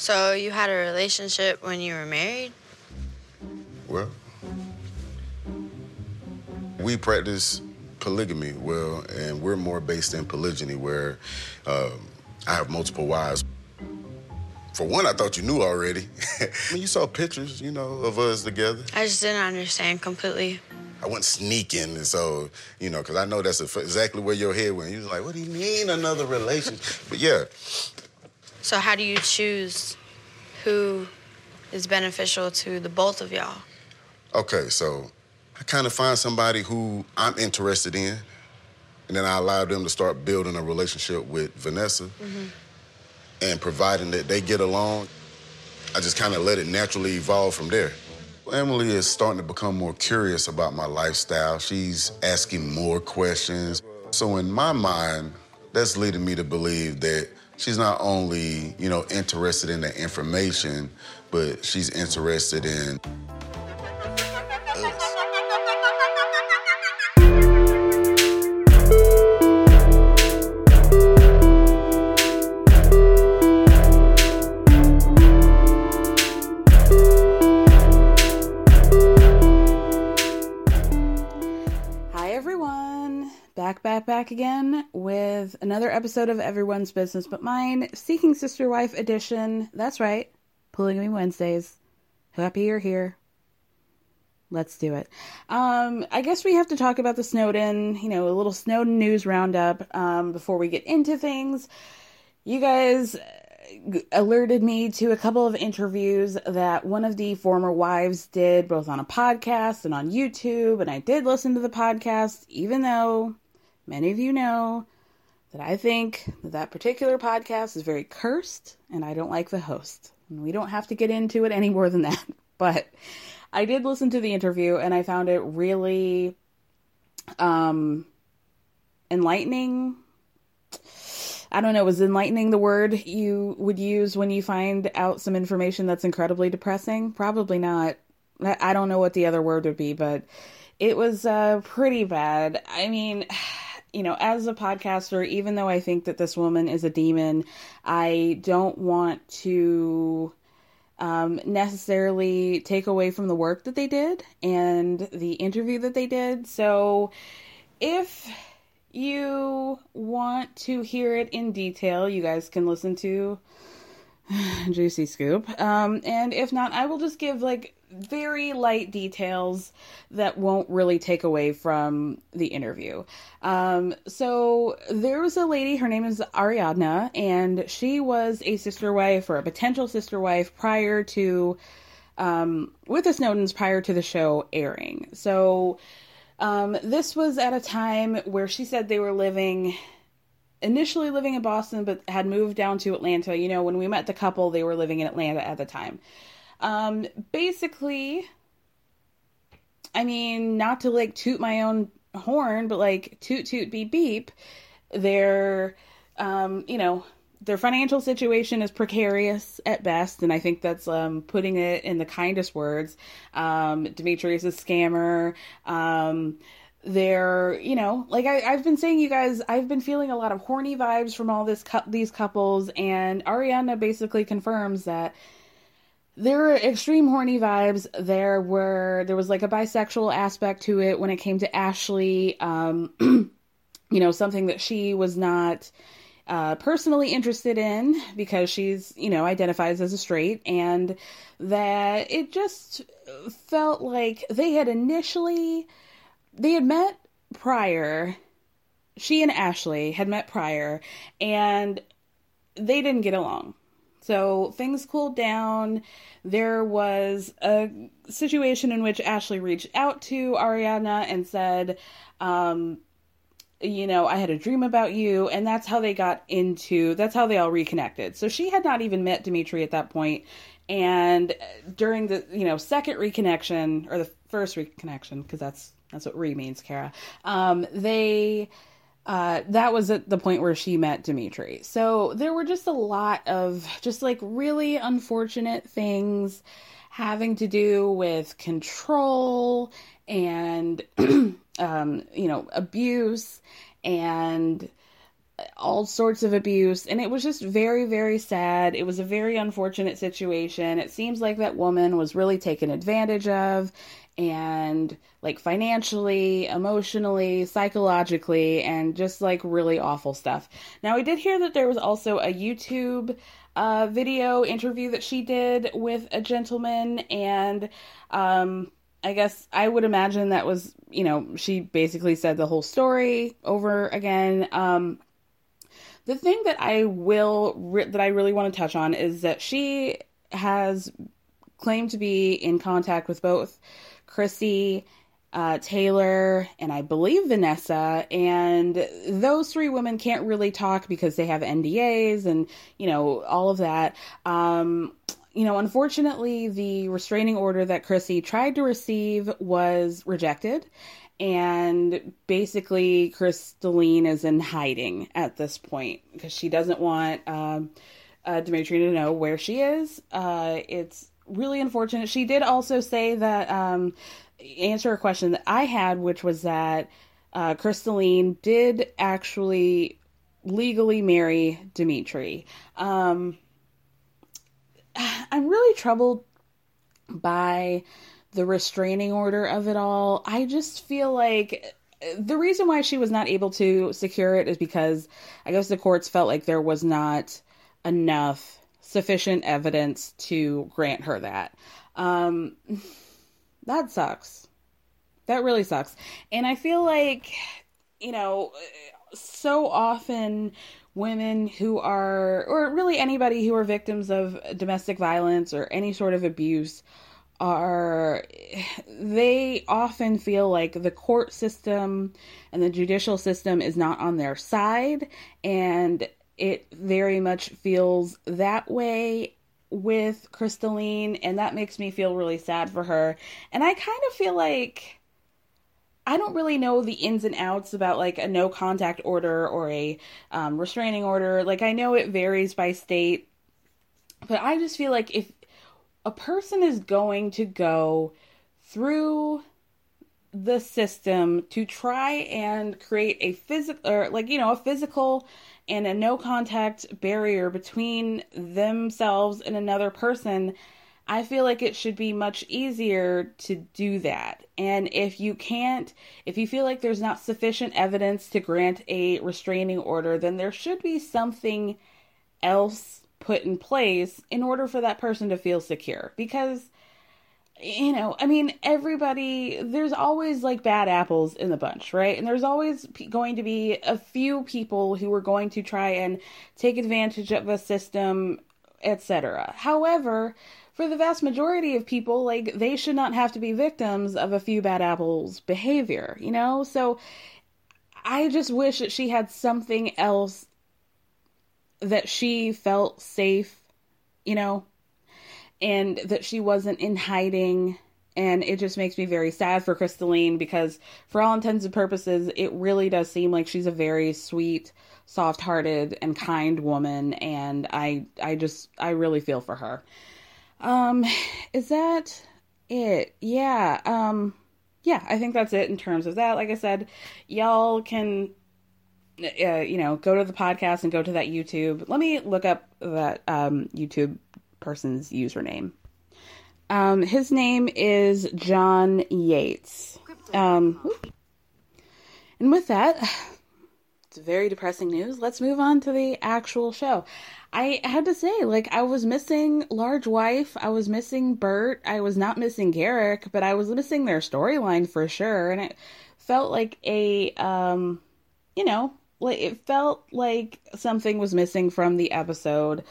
So you had a relationship when you were married? Well, we practice polygamy, and we're more based in polygyny, where I have multiple wives. For one, I thought you knew already. I mean, you saw pictures, you know, of us together. I just didn't understand completely. I wasn't sneaking, and so, you know, because I know that's exactly where your head went. You was like, what do you mean another relationship? But yeah. So how do you choose who is beneficial to the both of y'all? Okay, so I kind of find somebody who I'm interested in, and then I allow them to start building a relationship with Vanessa, and providing that they get along, I just kind of let it naturally evolve from there. Emily is starting to become more curious about my lifestyle. She's asking more questions. So in my mind, that's leading me to believe that she's not only, you know, interested in the information, but she's interested in us. Back again with another episode of Everyone's Business But Mine, Seeking Sister Wife Edition. That's right, Polygamy Wednesdays. Happy you're here. Let's do it. I guess we have to talk about the Snowden, you know, a little Snowden news roundup before we get into things. You guys alerted me to a couple of interviews that one of the former wives did, both on a podcast and on YouTube, and I did listen to the podcast, even though many of you know that I think that particular podcast is very cursed, and I don't like the host. And we don't have to get into it any more than that. But I did listen to the interview, and I found it really enlightening. I don't know, was enlightening the word you would use when you find out some information that's incredibly depressing? Probably not. I don't know what the other word would be, but it was pretty bad. I mean, you know, as a podcaster, even though I think that this woman is a demon, I don't want to necessarily take away from the work that they did and the interview that they did. So if you want to hear it in detail, you guys can listen to Juicy Scoop. And if not, I will just give like very light details that won't really take away from the interview. So there was a lady, her name is Ariadna, and she was a sister wife or a potential sister wife prior to, with the Snowdens prior to the show airing. So this was at a time where she said they were initially living in Boston, but had moved down to Atlanta. You know, when we met the couple, they were living in Atlanta at the time. Basically, I mean, not to like toot my own horn, but like toot, toot, beep, beep, their financial situation is precarious at best. And I think that's, putting it in the kindest words. Dimitri is a scammer. They're, you know, like I've been saying, you guys, I've been feeling a lot of horny vibes from all these couples, and Ariadna basically confirms that there were extreme horny vibes. There was like a bisexual aspect to it when it came to Ashley, you know, something that she was not personally interested in, because she's, you know, identifies as a straight, and that it just felt like she and Ashley had met prior, and they didn't get along. So things cooled down. There was a situation in which Ashley reached out to Ariadna and said, I had a dream about you. And that's how they that's how they all reconnected. So she had not even met Dimitri at that point. And during the, second reconnection, or the first reconnection, because that's what re means, Kara, that was at the point where she met Dimitri. So there were just a lot of really unfortunate things having to do with control and, abuse and all sorts of abuse. And it was just very, very sad. It was a very unfortunate situation. It seems like that woman was really taken advantage of. And financially, emotionally, psychologically, and just really awful stuff. Now, I did hear that there was also a YouTube video interview that she did with a gentleman, and I guess I would imagine that was, she basically said the whole story over again. The thing that that I really want to touch on is that she has claimed to be in contact with both Chrissy, Taylor, and I believe Vanessa, and those three women can't really talk because they have NDAs and, all of that. Unfortunately, the restraining order that Chrissy tried to receive was rejected, and basically Kristaline is in hiding at this point because she doesn't want Dimitri to know where she is. It's really unfortunate. She did also say that, answer a question that I had, which was that Kristaline did actually legally marry Dimitri. I'm really troubled by the restraining order of it all. I just feel like the reason why she was not able to secure it is because I guess the courts felt like there was not enough sufficient evidence to grant her that. That sucks. That really sucks. And I feel like, so often women who are, or really anybody who are victims of domestic violence or any sort of abuse they often feel like the court system and the judicial system is not on their side, and it very much feels that way with Kristaline, and that makes me feel really sad for her. And I kind of feel like I don't really know the ins and outs about a no contact order or a restraining order. I know it varies by state, but I just feel like if a person is going to go through the system to try and create a physical, or a physical and a no contact barrier between themselves and another person, I feel like it should be much easier to do that. And if you feel like there's not sufficient evidence to grant a restraining order, then there should be something else put in place in order for that person to feel secure. Because, everybody, there's always bad apples in the bunch, right? And there's always going to be a few people who are going to try and take advantage of a system, etc. However, for the vast majority of people, they should not have to be victims of a few bad apples behavior, So I just wish that she had something else that she felt safe, and that she wasn't in hiding. And it just makes me very sad for Kristaline, because for all intents and purposes, it really does seem like she's a very sweet, soft-hearted, and kind woman. And I really feel for her. Is that it? Yeah. Yeah, I think that's it in terms of that. Like I said, y'all can, go to the podcast and go to that YouTube. Let me look up that YouTube person's username. His name is John Yates. And with that, It's very depressing news. Let's move on to the actual show. I had to say, like, I was missing Large Wife. I was missing Bert. I was not missing Garrick, but I was missing their storyline for sure. And it felt like a, you know, like it felt like something was missing from the episode.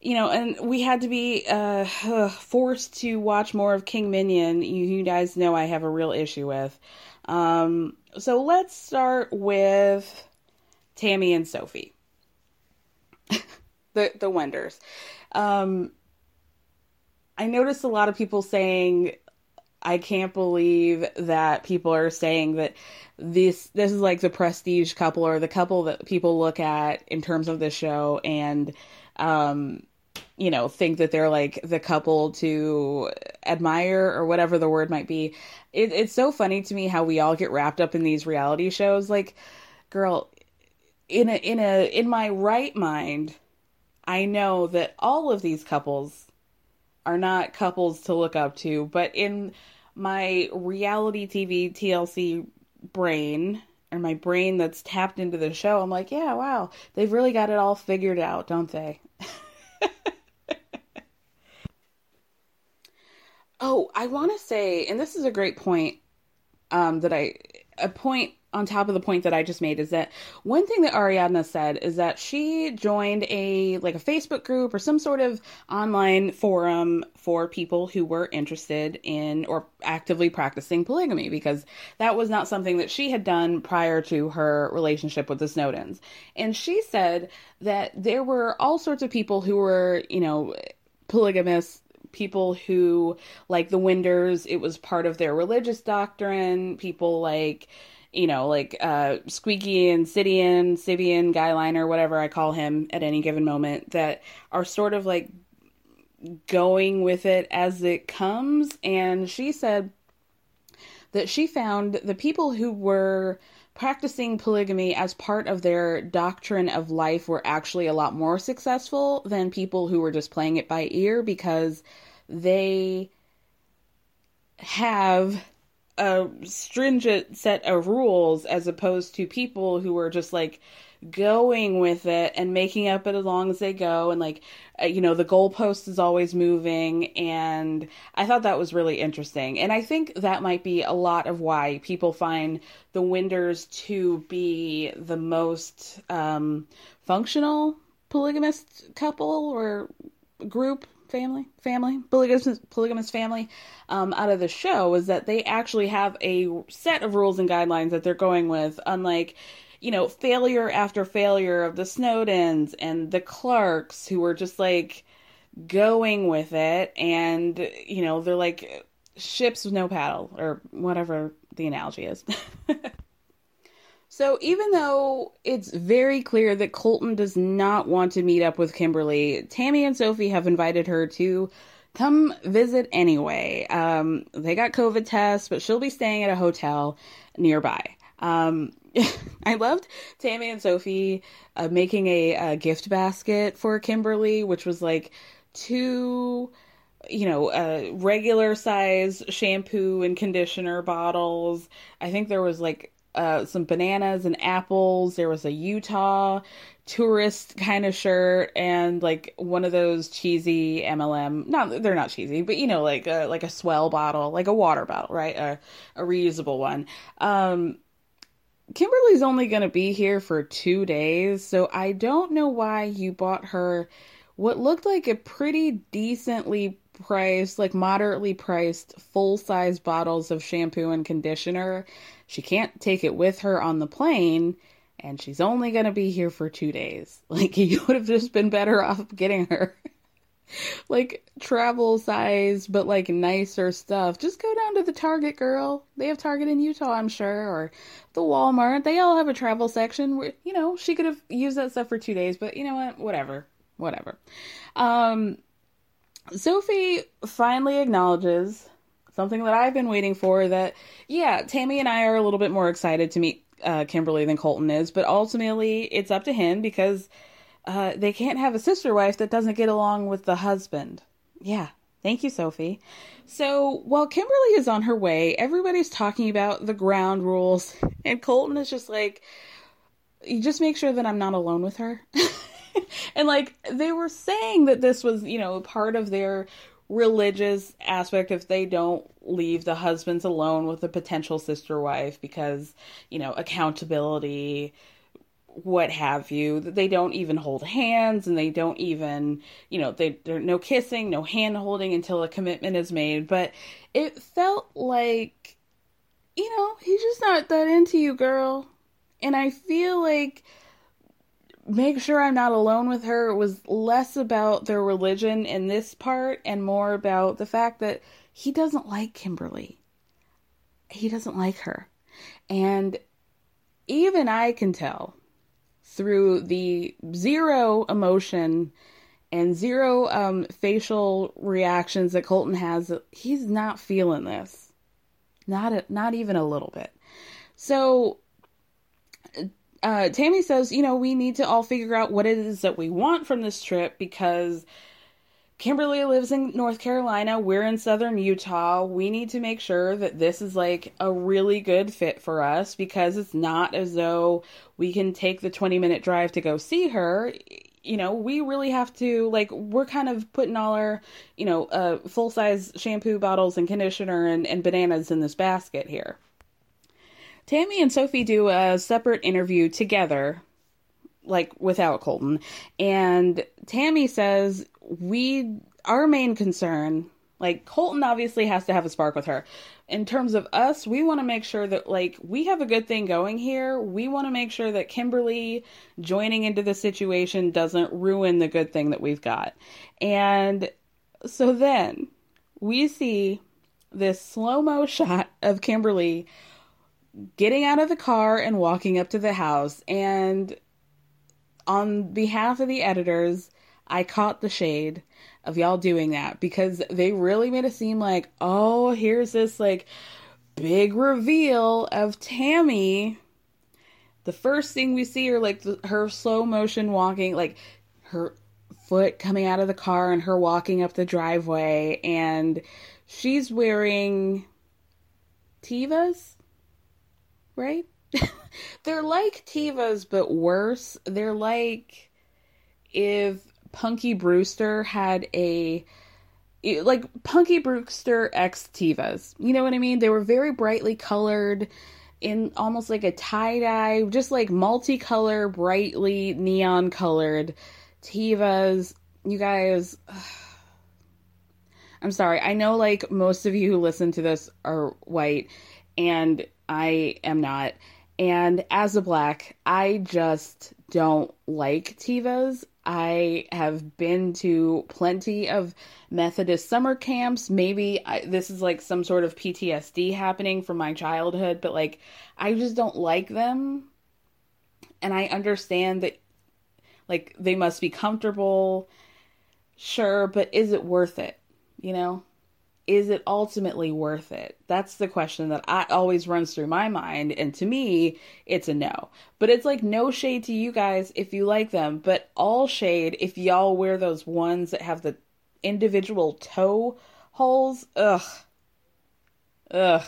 You know, and we had to be forced to watch more of King Minion. You guys know I have a real issue with. So let's start with Tammy and Sophie. the Winders. I noticed a lot of people saying, I can't believe that people are saying that this is like the prestige couple or the couple that people look at in terms of this show and, you know, think that they're like the couple to admire or whatever the word might be. It's so funny to me how we all get wrapped up in these reality shows. Like, girl, in my right mind, I know that all of these couples are not couples to look up to, but in my reality TV TLC brain, or my brain that's tapped into the show, I'm like, yeah, wow, they've really got it all figured out, don't they? Oh, I want to say, and this is a great point, a point on top of the point that I just made, is that one thing that Ariadna said is that she joined a Facebook group or some sort of online forum for people who were interested in or actively practicing polygamy, because that was not something that she had done prior to her relationship with the Snowdens. And she said that there were all sorts of people who were, you know, polygamists, people who, like the Winders, it was part of their religious doctrine, people like, you know, like Squeaky and Sidian, Guyliner, whatever I call him at any given moment, that are sort of like going with it as it comes. And she said that she found the people who were practicing polygamy as part of their doctrine of life were actually a lot more successful than people who were just playing it by ear, because they have a stringent set of rules as opposed to people who are just like going with it and making up it as long as they go. And like, you know, the goalpost is always moving. And I thought that was really interesting. And I think that might be a lot of why people find the Winders to be the most functional polygamist couple or group, polygamist family out of the show, is that they actually have a set of rules and guidelines that they're going with, unlike, you know, failure after failure of the Snowdens and the Clarks, who were just like going with it. And, you know, they're like ships with no paddle or whatever the analogy is. So even though it's very clear that Colton does not want to meet up with Kimberly, Tammy and Sophie have invited her to come visit anyway. They got COVID tests, but she'll be staying at a hotel nearby. I loved Tammy and Sophie making a gift basket for Kimberly, which was like two, you know, regular size shampoo and conditioner bottles. I think there was like some bananas and apples. There was a Utah tourist kind of shirt and like one of those cheesy MLM. No, they're not cheesy, but you know, like a swell bottle, like a water bottle, right? A reusable one. Kimberly's only going to be here for 2 days, so I don't know why you bought her what looked like a pretty decently priced, like moderately priced full-size bottles of shampoo and conditioner. She can't take it with her on the plane, and she's only going to be here for 2 days. Like, you would have just been better off getting her like travel size, but like nicer stuff. Just go down to the Target, girl. They have Target in Utah, I'm sure, or the Walmart. They all have a travel section where, you know, she could have used that stuff for 2 days, but you know what? Whatever. Sophie finally acknowledges something that I've been waiting for, that, yeah, Tammy and I are a little bit more excited to meet Kimberly than Colton is, but ultimately it's up to him, because they can't have a sister wife that doesn't get along with the husband. Yeah. Thank you, Sophie. So while Kimberly is on her way, everybody's talking about the ground rules, and Colton is just like, you just make sure that I'm not alone with her. And, like, they were saying that this was, you know, part of their religious aspect if they don't leave the husbands alone with a potential sister wife because, you know, accountability, what have you. They don't even hold hands, and they don't even, you know, there's no kissing, no hand holding until a commitment is made. But it felt like, you know, he's just not that into you, girl. And I feel like make sure I'm not alone with her was less about their religion in this part and more about the fact that he doesn't like Kimberly. He doesn't like her. And even I can tell through the zero emotion and zero facial reactions that Colton has, he's not feeling this. Not even a little bit. So Tammy says, you know, we need to all figure out what it is that we want from this trip because Kimberly lives in North Carolina. We're in southern Utah. We need to make sure that this is like a really good fit for us because it's not as though we can take the 20-minute drive to go see her. You know, we really have to, like, we're kind of putting all our, you know, full-size shampoo bottles and conditioner and bananas in this basket here. Tammy and Sophie do a separate interview together, like without Colton. And Tammy says, our main concern, like Colton obviously has to have a spark with her. In terms of us, we want to make sure that like we have a good thing going here. We want to make sure that Kimberly joining into the situation doesn't ruin the good thing that we've got. And so then we see this slow-mo shot of Kimberly getting out of the car and walking up to the house. And on behalf of the editors, I caught the shade of y'all doing that because they really made it seem like, oh, here's this like big reveal of Tammy. The first thing we see are like her slow motion walking, like her foot coming out of the car and her walking up the driveway. And she's wearing Tevas, right? They're like Tevas, but worse. They're like if Punky Brewster had Punky Brewster X Tevas. You know what I mean? They were very brightly colored in almost like a tie-dye, just like multicolor, brightly neon colored Tevas. You guys, I'm sorry. I know like most of you who listen to this are white and I am not. And as a black, I just don't like Tevas. I have been to plenty of Methodist summer camps. Maybe this is like some sort of PTSD happening from my childhood, but like, I just don't like them. And I understand that like they must be comfortable. Sure. But is it worth it? You know? Is it ultimately worth it? That's the question that always runs through my mind. And to me, it's a no. But it's like no shade to you guys if you like them. But all shade if y'all wear those ones that have the individual toe holes. Ugh. It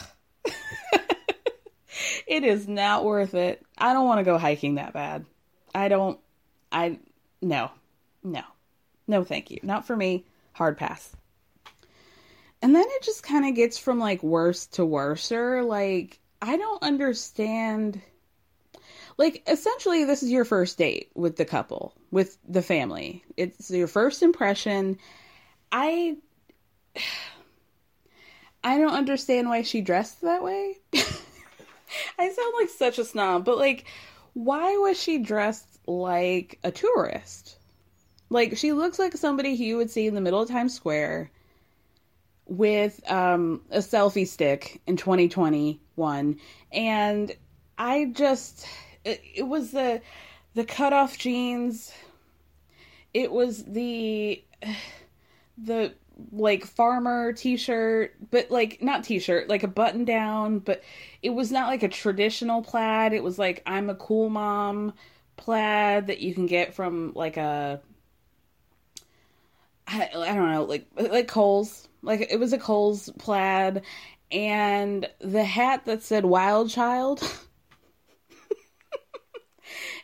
is not worth it. I don't want to go hiking that bad. No, thank you. Not for me. Hard pass. And then it just kind of gets from, like, worse to worser. Like, I don't understand. Like, essentially, this is your first date with the couple, with the family. It's your first impression. I don't understand why she dressed that way. I sound like such a snob, but, like, why was she dressed like a tourist? Like, she looks like somebody who you would see in the middle of Times Square with a selfie stick in 2021. And I just, it was the cutoff jeans. It was the like farmer t-shirt, but like not t-shirt, like a button down, but it was not like a traditional plaid. It was like, I'm a cool mom plaid that you can get from like a, I don't know, like Kohl's. Like, it was a Kohl's plaid, and the hat that said Wild Child.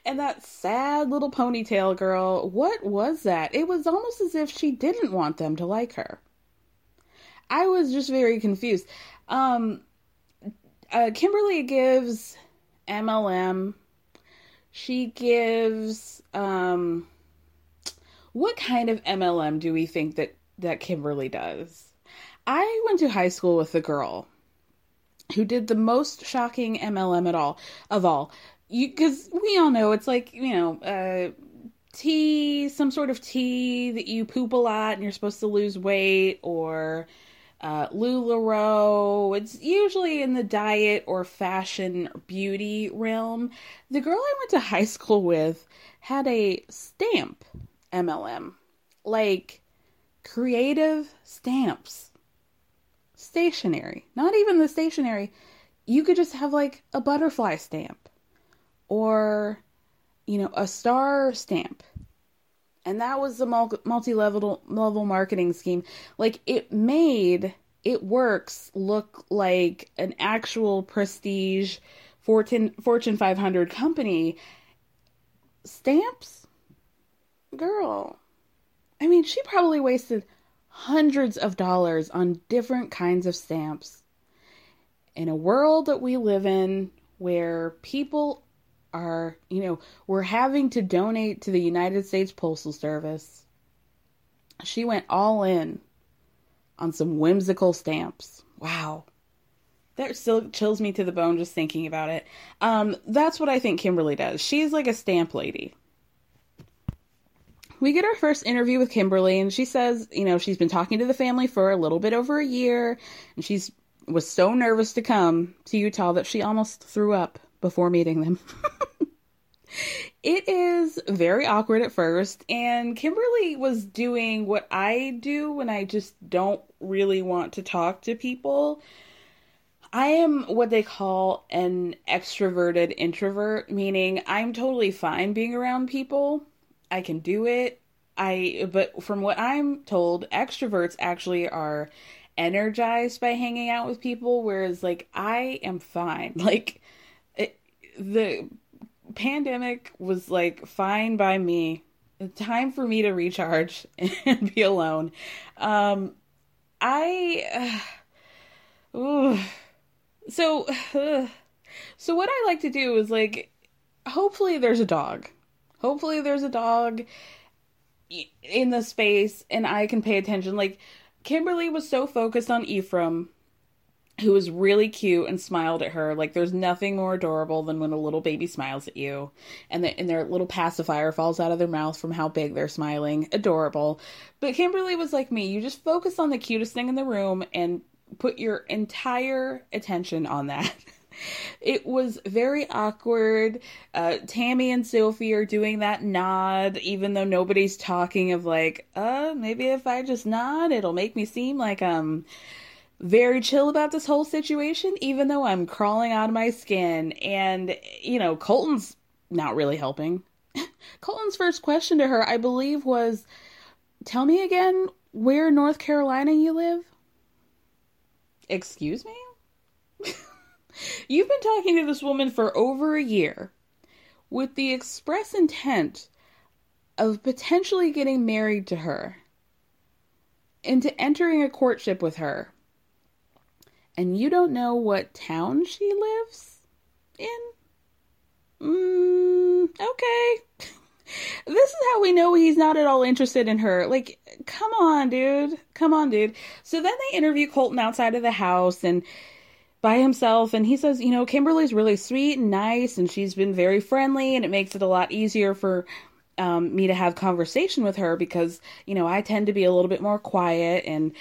And that sad little ponytail girl, what was that? It was almost as if she didn't want them to like her. I was just very confused. Kimberly gives MLM. She gives, what kind of MLM do we think that Kimberly does? I went to high school with a girl who did the most shocking MLM of all. Because we all know it's like, you know, tea, some sort of tea that you poop a lot and you're supposed to lose weight, or LuLaRoe. It's usually in the diet or fashion or beauty realm. The girl I went to high school with had a stamp MLM, like creative stamps, stationery. Not even the stationery. You could just have like a butterfly stamp, or, you know, a star stamp. And that was the multi-level marketing scheme. Like, it made It Works look like an actual prestige Fortune 500 company. Stamps? Girl. I mean, she probably wasted hundreds of dollars on different kinds of stamps. In a world that we live in where people are, you know, we're having to donate to the United States Postal Service. She went all in on some whimsical stamps. Wow. That still chills me to the bone just thinking about it. That's what I think Kimberly does. She's like a stamp lady. We get our first interview with Kimberly, and she says, you know, she's been talking to the family for a little bit over a year, and she's was so nervous to come to Utah that she almost threw up before meeting them. It is very awkward at first, and Kimberly was doing what I do when I just don't really want to talk to people. I am what they call an extroverted introvert, meaning I'm totally fine being around people. I can do it. But from what I'm told, extroverts actually are energized by hanging out with people, whereas like I am fine. Like, the pandemic was like fine by me. It's time for me to recharge and be alone. So what I like to do is like, hopefully there's a dog in the space and I can pay attention. Like, Kimberly was so focused on Ephraim, who was really cute and smiled at her. Like, there's nothing more adorable than when a little baby smiles at you and their little pacifier falls out of their mouth from how big they're smiling. Adorable. But Kimberly was like me. You just focus on the cutest thing in the room and put your entire attention on that. It was very awkward. Tammy and Sophie are doing that nod, even though nobody's talking, of like, maybe if I just nod, it'll make me seem like very chill about this whole situation, even though I'm crawling out of my skin. And, you know, Colton's not really helping. Colton's first question to her, I believe, was, "Tell me again where in North Carolina you live?" Excuse me? You've been talking to this woman for over a year with the express intent of potentially getting married to her, into entering a courtship with her. And you don't know what town she lives in? Okay. This is how we know he's not at all interested in her. Like, come on, dude. So then they interview Colton outside of the house and by himself. And he says, you know, Kimberly's really sweet and nice, and she's been very friendly, and it makes it a lot easier for me to have conversation with her because, you know, I tend to be a little bit more quiet. And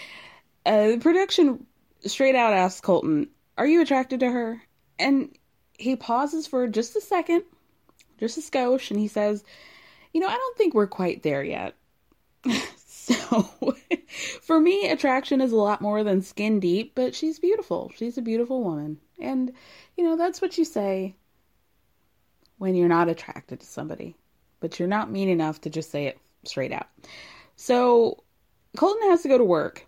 the production straight out asks Colton, "Are you attracted to her?" And he pauses for just a second, just a skosh, and he says, "You know, I don't think we're quite there yet." So, for me, attraction is a lot more than skin deep, but she's beautiful. She's a beautiful woman. And, you know, that's what you say when you're not attracted to somebody, but you're not mean enough to just say it straight out. So, Colton has to go to work.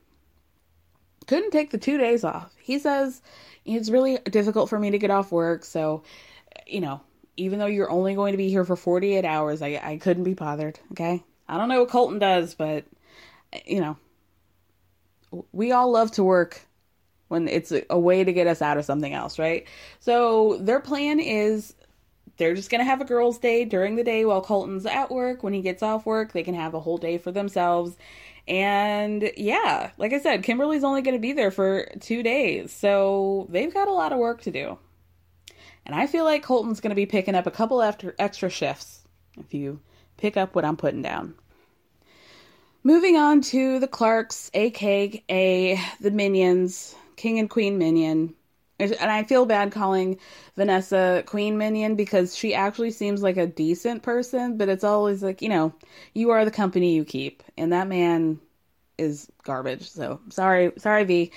Couldn't take the 2 days off. He says, "It's really difficult for me to get off work. So, you know, even though you're only going to be here for 48 hours, I couldn't be bothered, okay? I don't know what Colton does, but, you know, we all love to work when it's a way to get us out of something else, right? So their plan is they're just going to have a girls' day during the day while Colton's at work. When he gets off work, they can have a whole day for themselves. And yeah, like I said, Kimberly's only going to be there for 2 days. So they've got a lot of work to do. And I feel like Colton's going to be picking up a couple extra shifts, if you pick up what I'm putting down. Moving on to the Clarks, a.k.a. the Minions, King and Queen Minion. And I feel bad calling Vanessa Queen Minion because she actually seems like a decent person, but it's always like, you know, you are the company you keep. And that man is garbage. So sorry, V.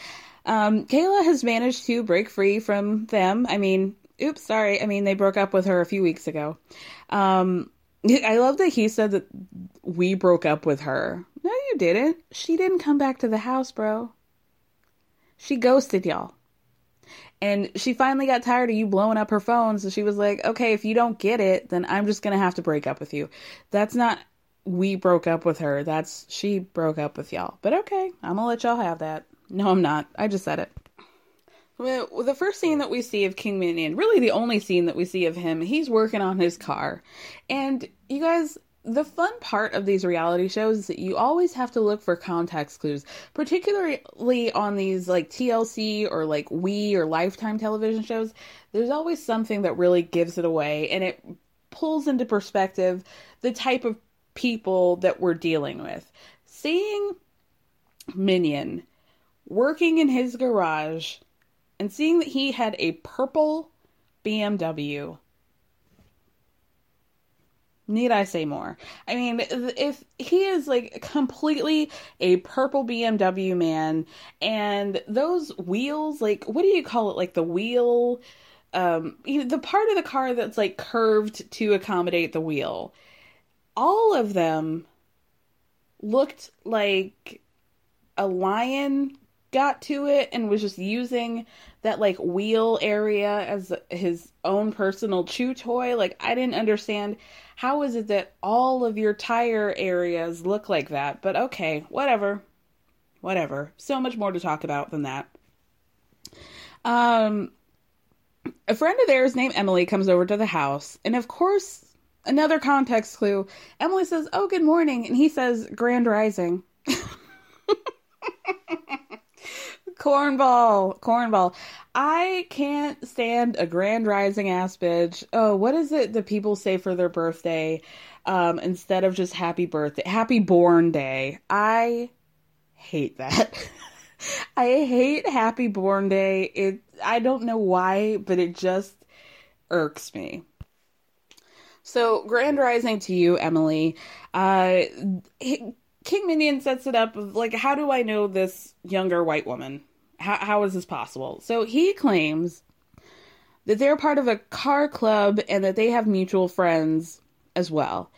Kayla has managed to break free from them. I mean, oops, sorry. I mean, they broke up with her a few weeks ago. I love that he said that we broke up with her. No, you didn't. She didn't come back to the house, bro. She ghosted y'all. And she finally got tired of you blowing up her phone. So she was like, okay, if you don't get it, then I'm just going to have to break up with you. That's not we broke up with her. That's she broke up with y'all. But okay, I'm going to let y'all have that. No, I'm not. I just said it. Well, the first scene that we see of King Minion, really the only scene that we see of him, he's working on his car. And you guys, the fun part of these reality shows is that you always have to look for context clues, particularly on these like TLC or like Wii or Lifetime television shows. There's always something that really gives it away, and it pulls into perspective the type of people that we're dealing with. Seeing Minion working in his garage and seeing that he had a purple BMW, need I say more? I mean, if he is like completely a purple BMW man, and those wheels, like, what do you call it? Like the wheel, you know, the part of the car that's like curved to accommodate the wheel. All of them looked like a lion got to it and was just using that like wheel area as his own personal chew toy. Like, I didn't understand, how is it that all of your tire areas look like that? But okay, whatever. So much more to talk about than that. A friend of theirs named Emily comes over to the house, and of course, another context clue. Emily says, "Oh, good morning," and he says, "Grand Rising." Cornball. I can't stand a grand rising ass bitch. Oh, what is it that people say for their birthday instead of just happy birthday? Happy born day. I hate that. I hate happy born day. I don't know why, but it just irks me. So grand rising to you, Emily. King Minion sets it up of like, how do I know this younger white woman? How is this possible? So he claims that they're part of a car club and that they have mutual friends as well.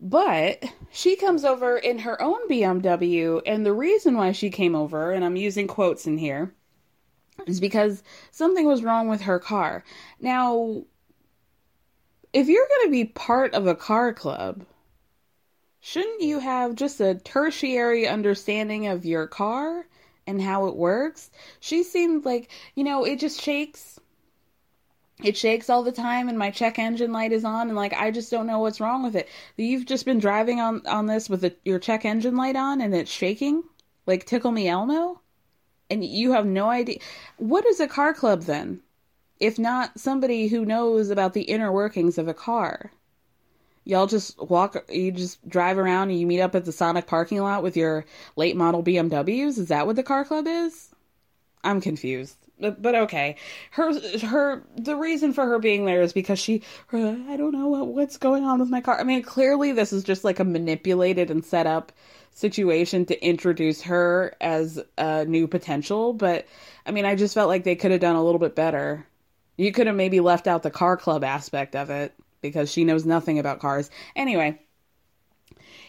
But she comes over in her own BMW, and the reason why she came over, and I'm using quotes in here, is because something was wrong with her car. Now, if you're going to be part of a car club, shouldn't you have just a tertiary understanding of your car and how it works? She seemed like, you know, it just shakes. It shakes all the time, and my check engine light is on, and like, I just don't know what's wrong with it. You've just been driving on this with your check engine light on, and it's shaking? Like, tickle me Elmo? And you have no idea. What is a car club then? If not somebody who knows about the inner workings of a car. Y'all just drive around and you meet up at the Sonic parking lot with your late model BMWs? Is that what the car club is? I'm confused, but okay. The reason for her being there is because I don't know what's going on with my car. I mean, clearly this is just like a manipulated and set up situation to introduce her as a new potential. But I mean, I just felt like they could have done a little bit better. You could have maybe left out the car club aspect of it, because she knows nothing about cars. Anyway,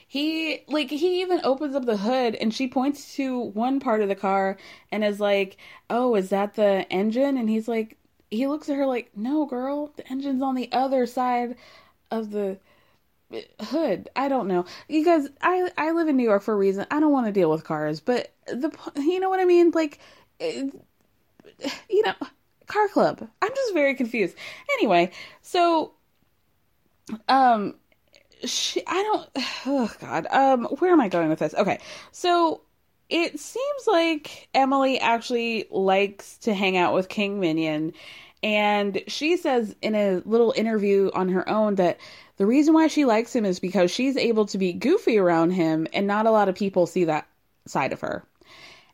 he even opens up the hood and she points to one part of the car and is like, "Oh, is that the engine?" And he's like, he looks at her like, no, girl, the engine's on the other side of the hood. I don't know. You guys, I live in New York for a reason. I don't want to deal with cars, but you know what I mean? Like, you know, car club. I'm just very confused. Anyway, so, where am I going with this? Okay. So it seems like Emily actually likes to hang out with King Minion. And she says in a little interview on her own that the reason why she likes him is because she's able to be goofy around him and not a lot of people see that side of her.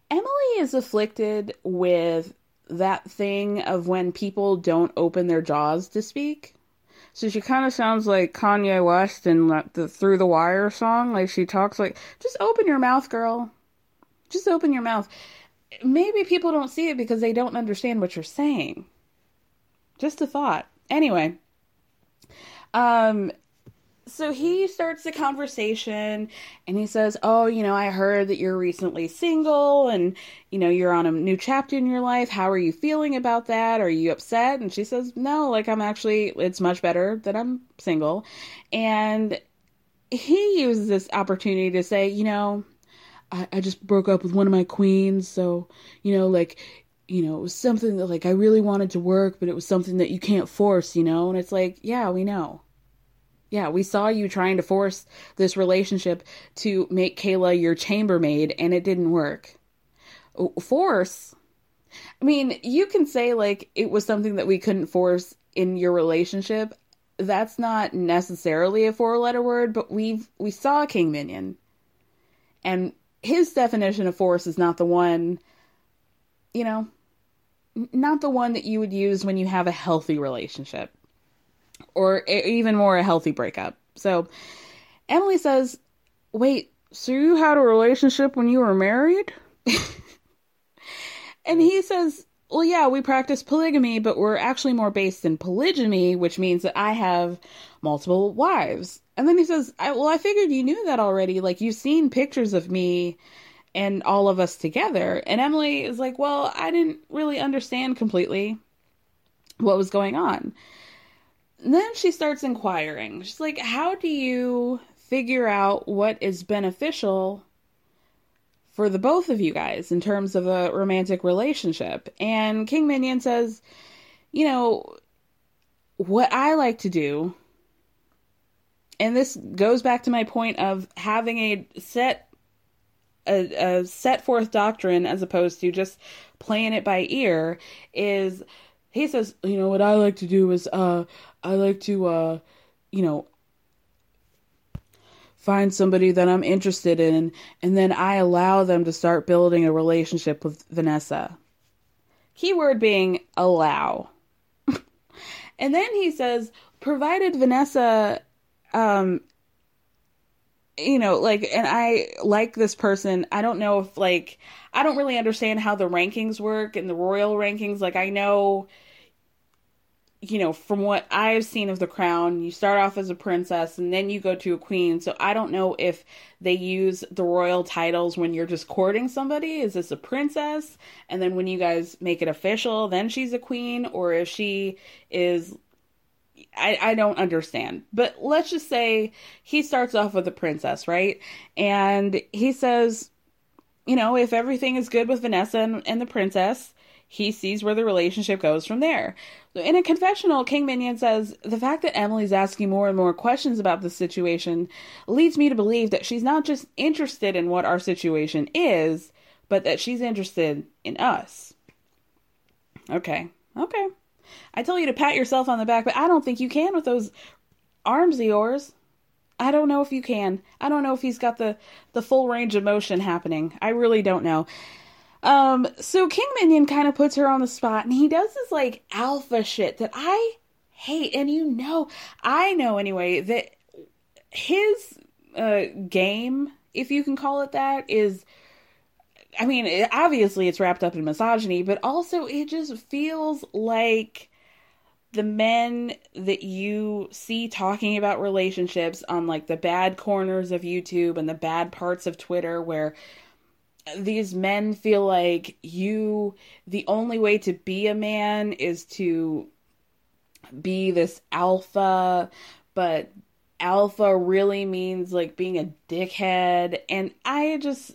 Emily is afflicted with that thing of when people don't open their jaws to speak. So she kind of sounds like Kanye West in the Through the Wire song. Like she talks like, just open your mouth, girl. Just open your mouth. Maybe people don't see it because they don't understand what you're saying. Just a thought. Anyway. So he starts the conversation and he says, oh, you know, I heard that you're recently single and, you know, you're on a new chapter in your life. How are you feeling about that? Are you upset? And she says, no, like I'm actually, it's much better that I'm single. And he uses this opportunity to say, you know, I just broke up with one of my queens. So, you know, like, you know, it was something that like, I really wanted to work, but it was something that you can't force, you know? And it's like, yeah, we know. Yeah, we saw you trying to force this relationship to make Kayla your chambermaid, and it didn't work. Force? I mean, you can say, like, it was something that we couldn't force in your relationship. That's not necessarily a four-letter word, but we saw King Minion. And his definition of force is not the one, you know, not the one that you would use when you have a healthy relationship. Or even more a healthy breakup. So Emily says, wait, so you had a relationship when you were married? And he says, well, yeah, we practice polygamy, but we're actually more based in polygyny, which means that I have multiple wives. And then he says, I figured you knew that already. Like, you've seen pictures of me and all of us together. And Emily is like, well, I didn't really understand completely what was going on. And then she starts inquiring. She's like, how do you figure out what is beneficial for the both of you guys in terms of a romantic relationship? And King Minion says, you know, what I like to do, and this goes back to my point of having a set forth doctrine as opposed to just playing it by ear, is... He says, you know, what I like to do is, I like to, you know, find somebody that I'm interested in, and then I allow them to start building a relationship with Vanessa. Keyword being allow. And then he says, provided Vanessa, you know, like, and I like this person. I don't know if, like, I don't really understand how the rankings work and the royal rankings. Like, I know, you know, from what I've seen of The Crown, you start off as a princess and then you go to a queen. So I don't know if they use the royal titles when you're just courting somebody. Is this a princess? And then when you guys make it official, then she's a queen, or if she is... I don't understand, but let's just say he starts off with a princess, right? And he says, you know, if everything is good with Vanessa and the princess, he sees where the relationship goes from there. So in a confessional, King Minion says, the fact that Emily's asking more and more questions about this situation leads me to believe that she's not just interested in what our situation is, but that she's interested in us. Okay. I tell you to pat yourself on the back, but I don't think you can with those arms of yours. I don't know if you can. I don't know if he's got the full range of motion happening. I really don't know. So King Minion kind of puts her on the spot, and he does this, like, alpha shit that I hate. And you know, I know anyway, that his game, if you can call it that, is... I mean, obviously it's wrapped up in misogyny, but also it just feels like the men that you see talking about relationships on, like, the bad corners of YouTube and the bad parts of Twitter, where these men feel like the only way to be a man is to be this alpha, but alpha really means like being a dickhead. And I just,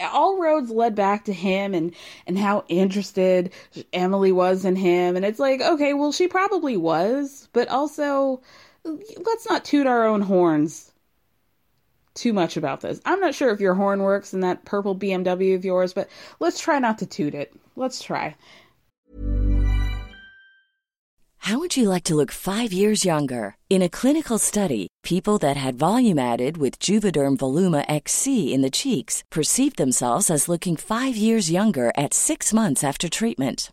all roads led back to him and how interested Emily was in him. And it's like, okay, well, she probably was, but also let's not toot our own horns too much about this. I'm not sure if your horn works in that purple BMW of yours, but let's try not to toot it. Let's try. How would you like to look 5 years younger? In a clinical study, people that had volume added with Juvederm Voluma XC in the cheeks perceived themselves as looking 5 years younger at 6 months after treatment.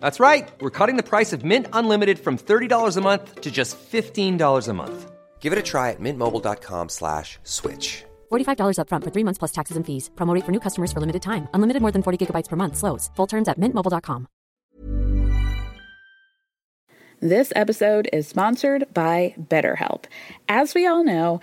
That's right. We're cutting the price of Mint Unlimited from $30 a month to just $15 a month. Give it a try at mintmobile.com/switch. $45 up front for 3 months plus taxes and fees. Promo rate for new customers for limited time. Unlimited more than 40 gigabytes per month slows. Full terms at mintmobile.com. This episode is sponsored by BetterHelp. As we all know,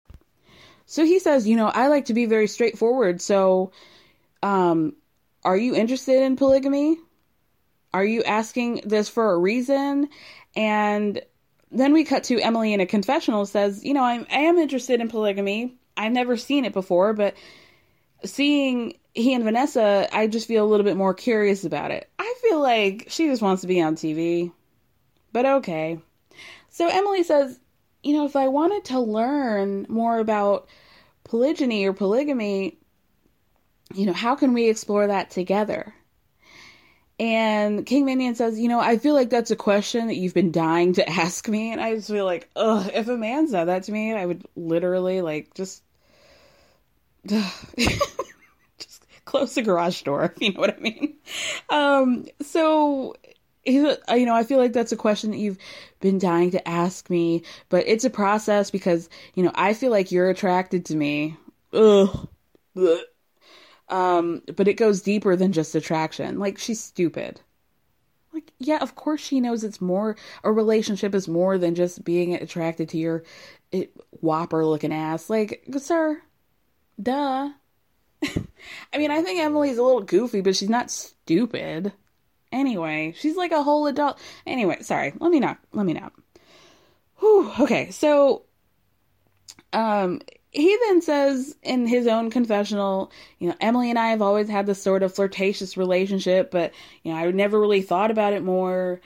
So he says, you know, I like to be very straightforward. So, are you interested in polygamy? Are you asking this for a reason? And then we cut to Emily in a confessional, says, you know, I am interested in polygamy. I've never seen it before, but seeing he and Vanessa, I just feel a little bit more curious about it. I feel like she just wants to be on TV, but okay. So Emily says, you know, if I wanted to learn more about polygyny or polygamy, you know, how can we explore that together? And King Minion says, you know, I feel like that's a question that you've been dying to ask me. And I just feel like, ugh, if a man said that to me, I would literally like just close the garage door, if you know what I mean. So he's, you know, I feel like that's a question that you've been dying to ask me, but it's a process because, you know, I feel like you're attracted to me. Ugh. But it goes deeper than just attraction. Like, she's stupid. Like, yeah, of course she knows it's more, a relationship is more than just being attracted to your whopper looking ass. Like, sir, duh. I mean, I think Emily's a little goofy, but she's not stupid. Anyway, she's like a whole adult. Anyway, sorry. Let me not. Whew, okay. So, he then says in his own confessional, you know, Emily and I have always had this sort of flirtatious relationship, but, you know, I never really thought about it more,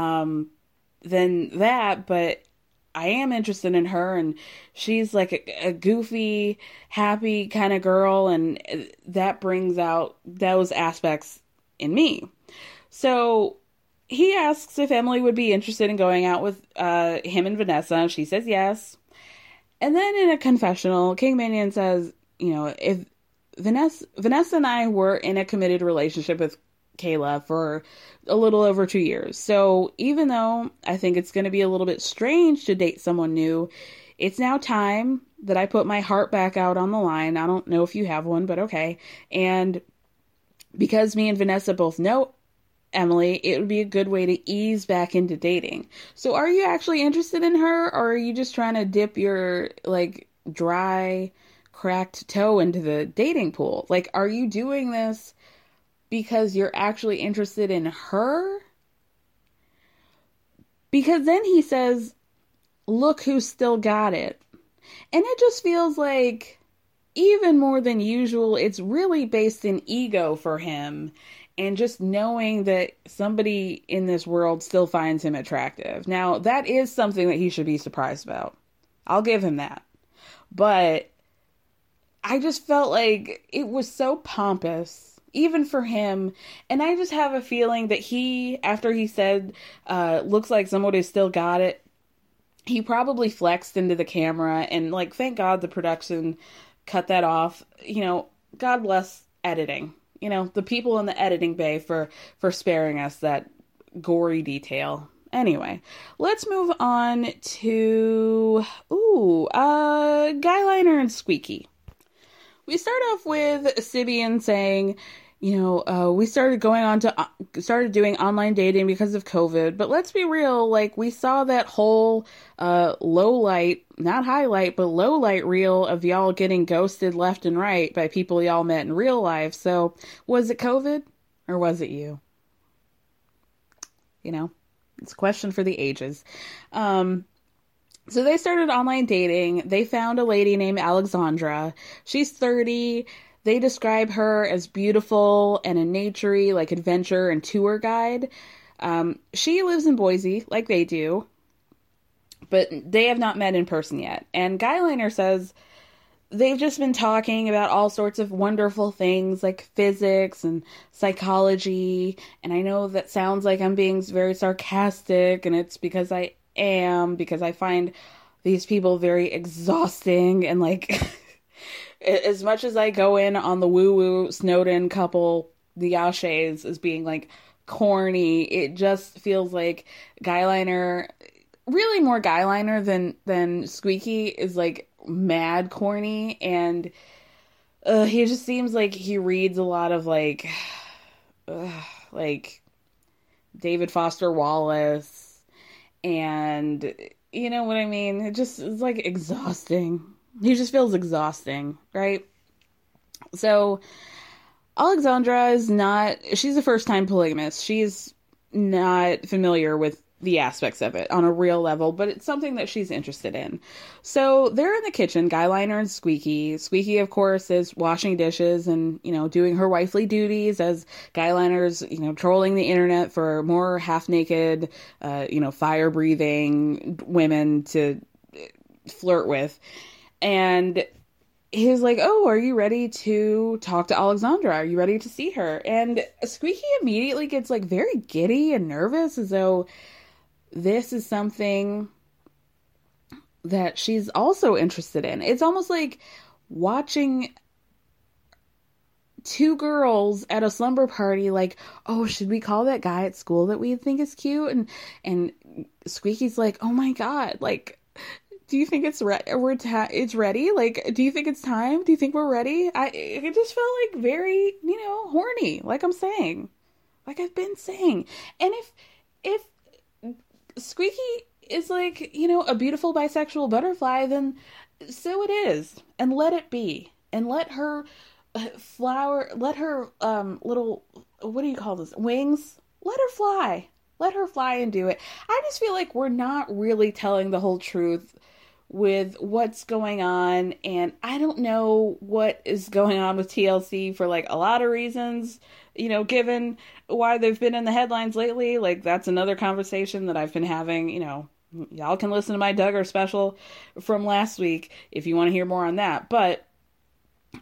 than that. But I am interested in her, and she's like a goofy, happy kind of girl, and that brings out those aspects in me. So he asks if Emily would be interested in going out with him and Vanessa, and she says yes. And then in a confessional, King Minion says, you know, if Vanessa and I were in a committed relationship with Kayla for a little over 2 years. So even though I think it's going to be a little bit strange to date someone new, it's now time that I put my heart back out on the line. I don't know if you have one, but okay. And because me and Vanessa both know Emily, it would be a good way to ease back into dating. So are you actually interested in her, or are you just trying to dip your like dry, cracked toe into the dating pool? Like, are you doing this because you're actually interested in her? Because then he says, look who's still got it. And it just feels like, even more than usual, it's really based in ego for him, and just knowing that somebody in this world still finds him attractive. Now, that is something that he should be surprised about. I'll give him that. But I just felt like it was so pompous, even for him. And I just have a feeling that he, after he said, looks like somebody still got it, he probably flexed into the camera, and like, thank God the production cut that off. You know, God bless editing. You know, the people in the editing bay for sparing us that gory detail. Anyway, let's move on to, Guyliner and Squeaky. We start off with Sidian saying, you know, we started doing online dating because of COVID, but let's be real. Like, we saw that whole low light, not highlight, but low light reel of y'all getting ghosted left and right by people y'all met in real life. So was it COVID or was it you? You know, it's a question for the ages. So they started online dating. They found a lady named Alexandra. She's 30. They describe her as beautiful and a naturey, like adventure and tour guide. She lives in Boise, like they do, but they have not met in person yet. And Guyliner says they've just been talking about all sorts of wonderful things like physics and psychology. And I know that sounds like I'm being very sarcastic, and it's because I am, because I find these people very exhausting, and like as much as I go in on the woo-woo Snowden couple, the Yashes, as being like corny, it just feels like Guyliner, really more Guyliner than Squeaky, is like mad corny, and he just seems like he reads a lot of like David Foster Wallace. And you know what I mean? It just is like exhausting. He just feels exhausting, right? So Alexandra is not, she's a first-time polygamist. She's not familiar with the aspects of it on a real level, but it's something that she's interested in. So they're in the kitchen, Guyliner and Squeaky. Squeaky, of course, is washing dishes and, you know, doing her wifely duties as Guyliner's, you know, trolling the internet for more half-naked, you know, fire-breathing women to flirt with. And he's like, oh, are you ready to talk to Alexandra? Are you ready to see her? And Squeaky immediately gets like very giddy and nervous, as though this is something that she's also interested in. It's almost like watching two girls at a slumber party, like, oh, should we call that guy at school that we think is cute? And Squeaky's like, oh my God, like, do you think it's ready? Like, do you think it's time? Do you think we're ready? It just felt like very, you know, horny, like I'm saying, like I've been saying. And if Squeaky is like, you know, a beautiful bisexual butterfly, then so it is, and let it be, and let her little, what do you call this, wings, let her fly and do it. I just feel like we're not really telling the whole truth with what's going on, and I don't know what is going on with TLC for like a lot of reasons, you know, given why they've been in the headlines lately. Like, that's another conversation that I've been having, you know, y'all can listen to my Duggar special from last week if you want to hear more on that. But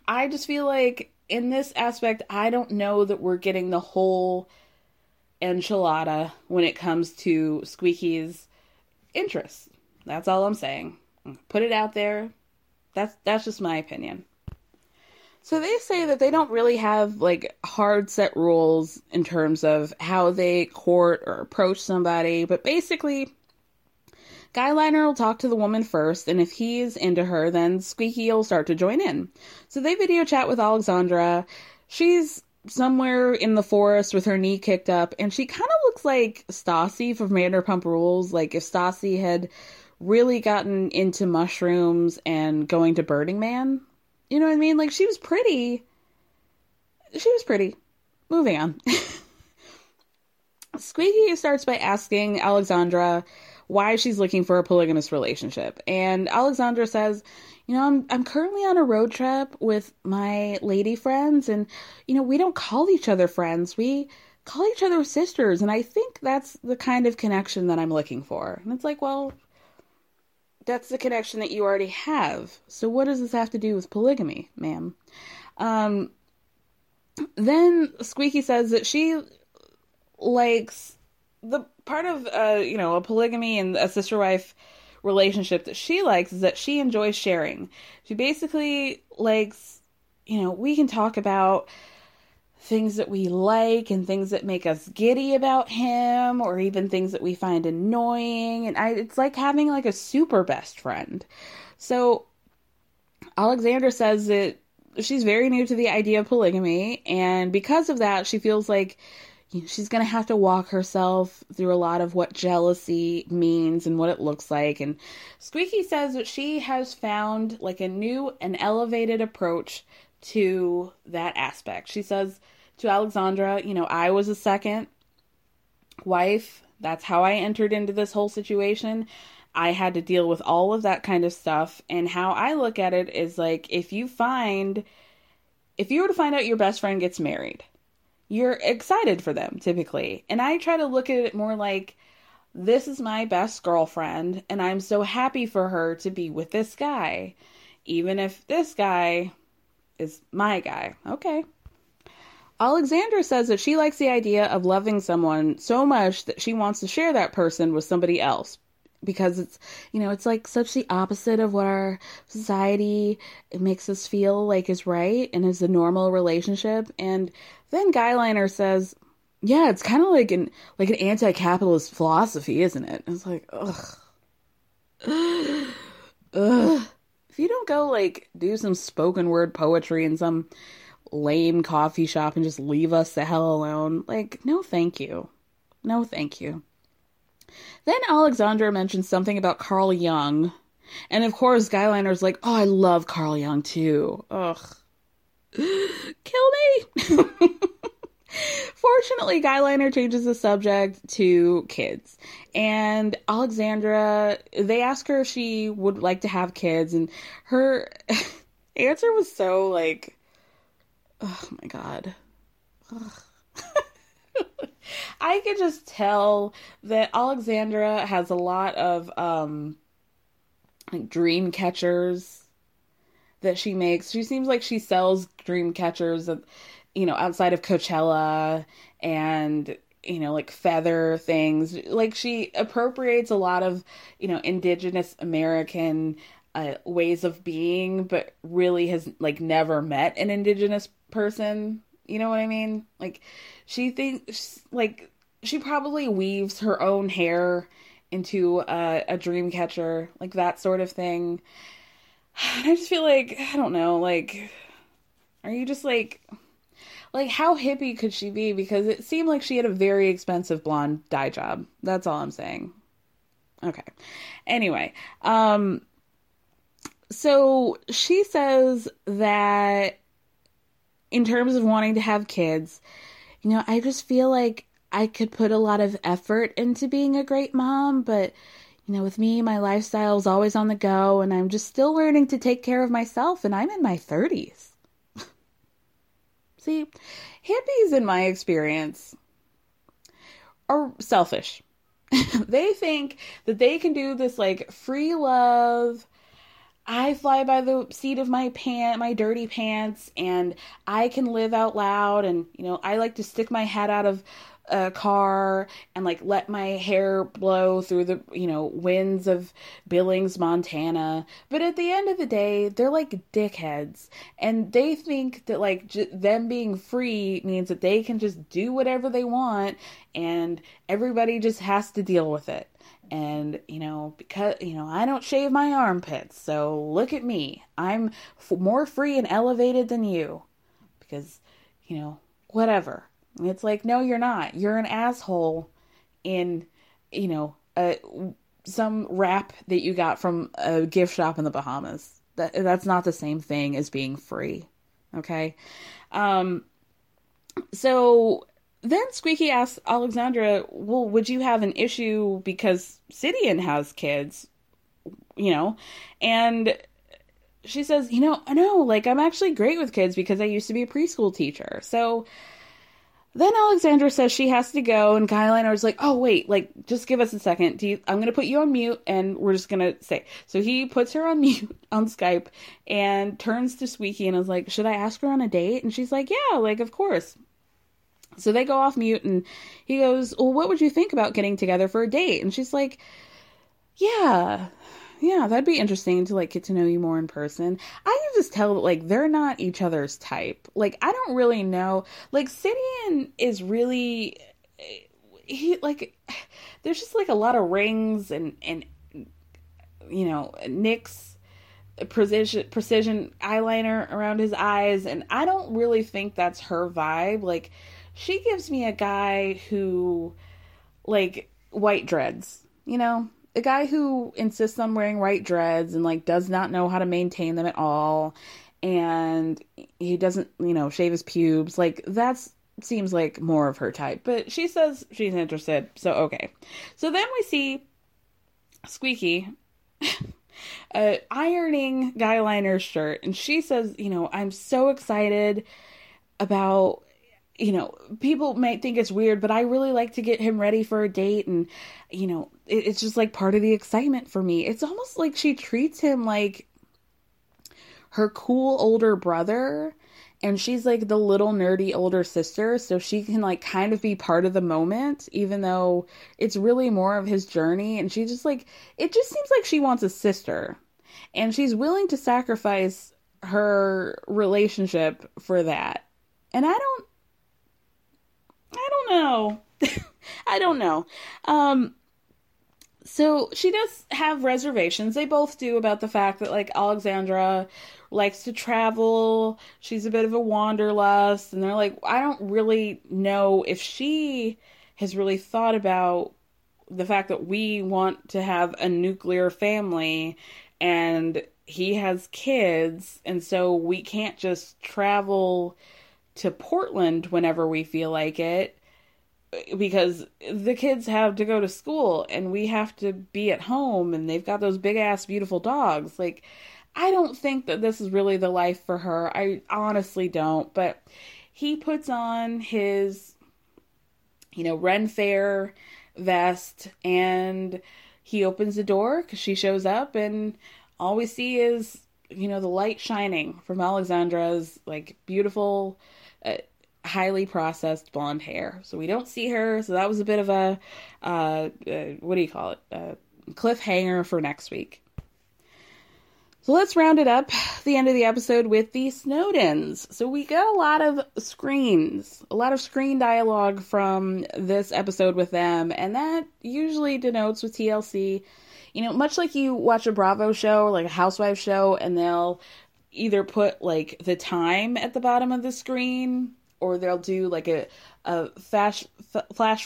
I just feel like in this aspect, I don't know that we're getting the whole enchilada when it comes to Squeaky's interests. That's all I'm saying. Put it out there. That's just my opinion. So they say that they don't really have, like, hard set rules in terms of how they court or approach somebody. But basically, Guyliner will talk to the woman first, and if he's into her, then Squeaky will start to join in. So they video chat with Alexandra. She's somewhere in the forest with her knee kicked up, and she kind of looks like Stassi from Vanderpump Rules. Like, if Stassi had really gotten into mushrooms and going to Burning Man. You know what I mean? Like, she was pretty. Moving on. Squeaky starts by asking Alexandra why she's looking for a polygamous relationship. And Alexandra says, you know, I'm currently on a road trip with my lady friends. And, you know, we don't call each other friends. We call each other sisters. And I think that's the kind of connection that I'm looking for. And it's like, well, that's the connection that you already have. So what does this have to do with polygamy, ma'am? Then Squeaky says that she likes the part of, you know, a polygamy and a sister-wife relationship that she likes is that she enjoys sharing. She basically likes, you know, we can talk about things that we like and things that make us giddy about him or even things that we find annoying. And it's like having like a super best friend. So Alexandra says that she's very new to the idea of polygamy. And because of that, she feels like she's going to have to walk herself through a lot of what jealousy means and what it looks like. And Squeaky says that she has found like a new and elevated approach to that aspect. She says to Alexandra, you know, I was a second wife. That's how I entered into this whole situation. I had to deal with all of that kind of stuff. And how I look at it is like, if you were to find out your best friend gets married, you're excited for them typically. And I try to look at it more like, this is my best girlfriend. And I'm so happy for her to be with this guy. Even if this guy is my guy. Okay. Alexandra says that she likes the idea of loving someone so much that she wants to share that person with somebody else because it's, you know, it's like such the opposite of what our society makes us feel like is right and is the normal relationship. And then Guyliner says, yeah, it's kind of like an anti-capitalist philosophy, isn't it? And it's like, ugh. If you don't go, like, do some spoken word poetry in some lame coffee shop and just leave us the hell alone, like, no thank you. No thank you. Then Alexandra mentions something about Carl Jung. And, of course, Skyliner's like, oh, I love Carl Jung, too. Ugh. Kill me! Fortunately, Guyliner changes the subject to kids. And Alexandra, they ask her if she would like to have kids. And her answer was so like, oh my God. I could just tell that Alexandra has a lot of like dream catchers that she makes. She seems like she sells dream catchers that, you know, outside of Coachella and, you know, like feather things, like she appropriates a lot of, you know, indigenous American ways of being, but really has like never met an indigenous person. You know what I mean? Like she thinks like she probably weaves her own hair into a dream catcher, like that sort of thing. And I just feel like, I don't know, like, are you just like, how hippie could she be? Because it seemed like she had a very expensive blonde dye job. That's all I'm saying. Okay. Anyway. So she says that in terms of wanting to have kids, you know, I just feel like I could put a lot of effort into being a great mom, but, you know, with me, my lifestyle is always on the go, and I'm just still learning to take care of myself, and I'm in my 30s. See, hippies, in my experience, are selfish. They think that they can do this, like, free love, I fly by the seat of my dirty pants, and I can live out loud, and, you know, I like to stick my head out of a car and, like, let my hair blow through the, you know, winds of Billings, Montana. But at the end of the day, they're like dickheads, and they think that, like, them being free means that they can just do whatever they want and everybody just has to deal with it. And, you know, because, you know, I don't shave my armpits, so look at me, I'm more free and elevated than you, because, you know, whatever. It's like, no, you're not. You're an asshole in, you know, some wrap that you got from a gift shop in the Bahamas. That's not the same thing as being free. Okay. So then Squeaky asks Alexandra, well, would you have an issue because Sidian has kids, you know? And she says, you know, no, like, I'm actually great with kids because I used to be a preschool teacher. So then Alexandra says she has to go, and Kyle and I was like, oh, wait, like, just give us a second. I'm going to put you on mute, and we're just going to say. So he puts her on mute on Skype and turns to Squeaky and is like, should I ask her on a date? And she's like, yeah, like, of course. So they go off mute, and he goes, well, what would you think about getting together for a date? And she's like, yeah, that'd be interesting to, like, get to know you more in person. I can just tell that, like, they're not each other's type. Like, I don't really know. Like, Sidian is really, he, like, there's just, like, a lot of rings and you know, nicks, precision eyeliner around his eyes. And I don't really think that's her vibe. Like, she gives me a guy who, like, white dreads, you know? A guy who insists on wearing white dreads and, like, does not know how to maintain them at all. And he doesn't, you know, shave his pubes. Like, that seems like more of her type. But she says she's interested. So, okay. So then we see Squeaky ironing Guyliner's shirt. And she says, you know, I'm so excited about, you know, people might think it's weird, but I really like to get him ready for a date. And, you know, it's just like part of the excitement for me. It's almost like she treats him like her cool older brother, and she's like the little nerdy older sister. So she can, like, kind of be part of the moment, even though it's really more of his journey. And she just, like, it just seems like she wants a sister, and she's willing to sacrifice her relationship for that. And I don't know. I don't know. So she does have reservations. They both do, about the fact that, like, Alexandra likes to travel. She's a bit of a wanderlust. And they're like, I don't really know if she has really thought about the fact that we want to have a nuclear family and he has kids. And so we can't just travel to Portland whenever we feel like it, because the kids have to go to school and we have to be at home, and they've got those big ass beautiful dogs. Like, I don't think that this is really the life for her. I honestly don't. But he puts on his, you know, Ren Fair vest, and he opens the door because she shows up, and all we see is, you know, the light shining from Alexandra's, like, beautiful, highly processed blonde hair. So we don't see her. So that was a bit of a, what do you call it? Cliffhanger for next week. So let's round it up, the end of the episode, with the Snowdens. So we got a lot of screens, a lot of screen dialogue from this episode with them. And that usually denotes with TLC, you know, much like you watch a Bravo show or, like, a Housewives show, and they'll either put, like, the time at the bottom of the screen, or they'll do, like, a flash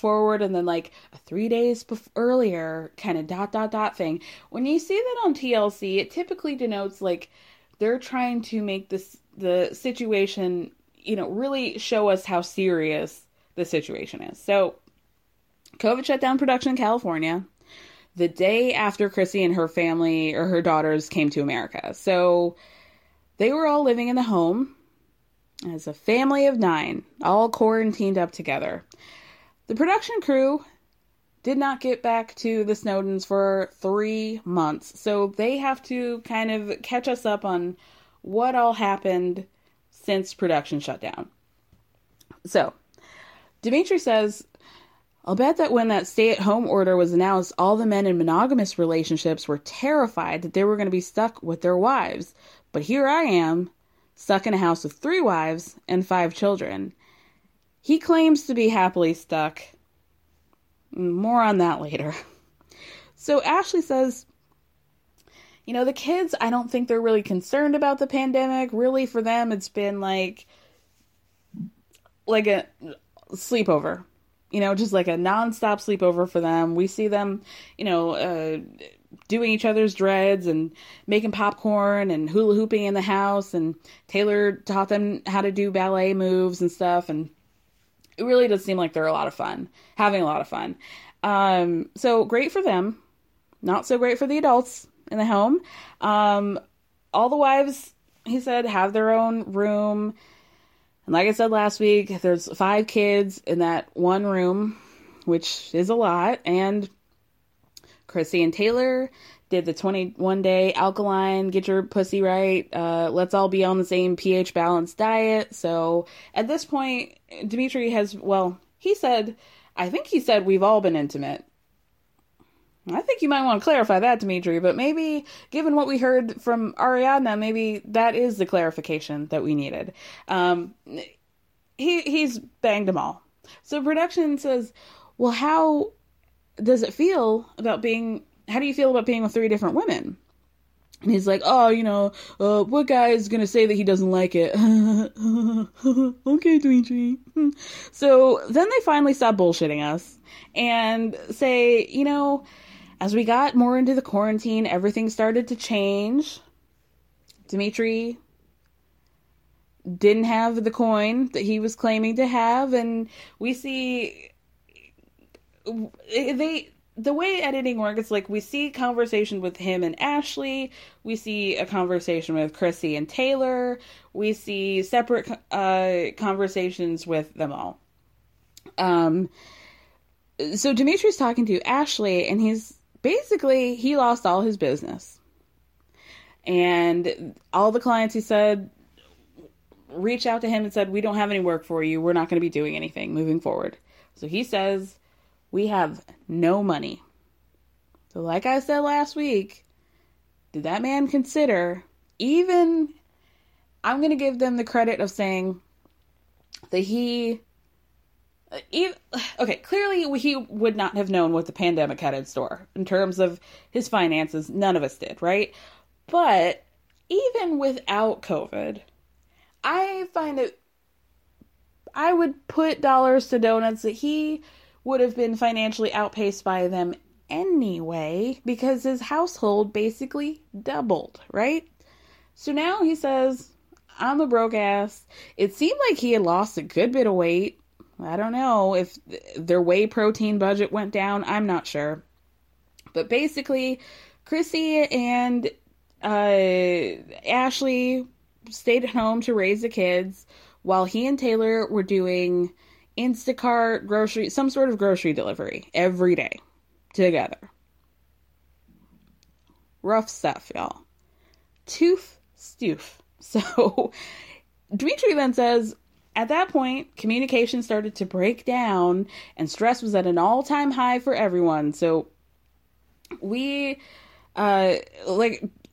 forward and then, like, a 3 days earlier kind of ... thing. When you see that on TLC, it typically denotes, like, they're trying to make the situation, you know, really show us how serious the situation is. So COVID shut down production in California the day after Chrissy and her family, or her daughters, came to America. So they were all living in the home as a family of 9, all quarantined up together. The production crew did not get back to the Snowdens for 3 months. So they have to kind of catch us up on what all happened since production shut down. So Dimitri says, I'll bet that when that stay-at-home order was announced, all the men in monogamous relationships were terrified that they were going to be stuck with their wives. But here I am, stuck in a house with 3 wives and 5 children. He claims to be happily stuck. More on that later. So Ashley says, the kids, I don't think they're really concerned about the pandemic. Really, for them, it's been like a sleepover. Just like a nonstop sleepover for them. We see them, doing each other's dreads and making popcorn and hula hooping in the house. And Taylor taught them how to do ballet moves and stuff. And it really does seem like they're a lot of fun, having a lot of fun. So great for them. Not so great for the adults in the home. All the wives, he said, have their own room. And like I said last week, there's 5 kids in that one room, which is a lot. And Chrissy and Taylor did the 21-day alkaline, get your pussy right, let's all be on the same pH balanced diet. So at this point, Dimitri has, he said we've all been intimate. I think you might want to clarify that, Dimitri, but maybe, given what we heard from Ariadna, maybe that is the clarification that we needed. He's banged them all. So production says, well, how do you feel about being with 3 different women? And he's like, what guy is going to say that he doesn't like it? Okay, Dimitri. So then they finally stop bullshitting us and say, as we got more into the quarantine, everything started to change. Dimitri didn't have the coin that he was claiming to have. And we see the way editing works, it's like we see conversation with him and Ashley. We see a conversation with Chrissy and Taylor. We see separate conversations with them all. So Dimitri's talking to Ashley, and he's basically, he lost all his business. And all the clients, he said, reached out to him and said, we don't have any work for you. We're not going to be doing anything moving forward. So he says, we have no money. So like I said last week, did that man consider, even, I'm going to give them the credit of saying that clearly he would not have known what the pandemic had in store in terms of his finances. None of us did, right? But even without COVID, I would put dollars to donuts that he would have been financially outpaced by them anyway, because his household basically doubled, right? So now he says, I'm a broke ass. It seemed like he had lost a good bit of weight. I don't know if their whey protein budget went down. I'm not sure. But basically, Chrissy and Ashley stayed at home to raise the kids while he and Taylor were doing Instacart, some sort of grocery delivery every day together. Rough stuff, y'all. Toof stoof. So Dimitri then says, at that point, communication started to break down and stress was at an all-time high for everyone. So we, like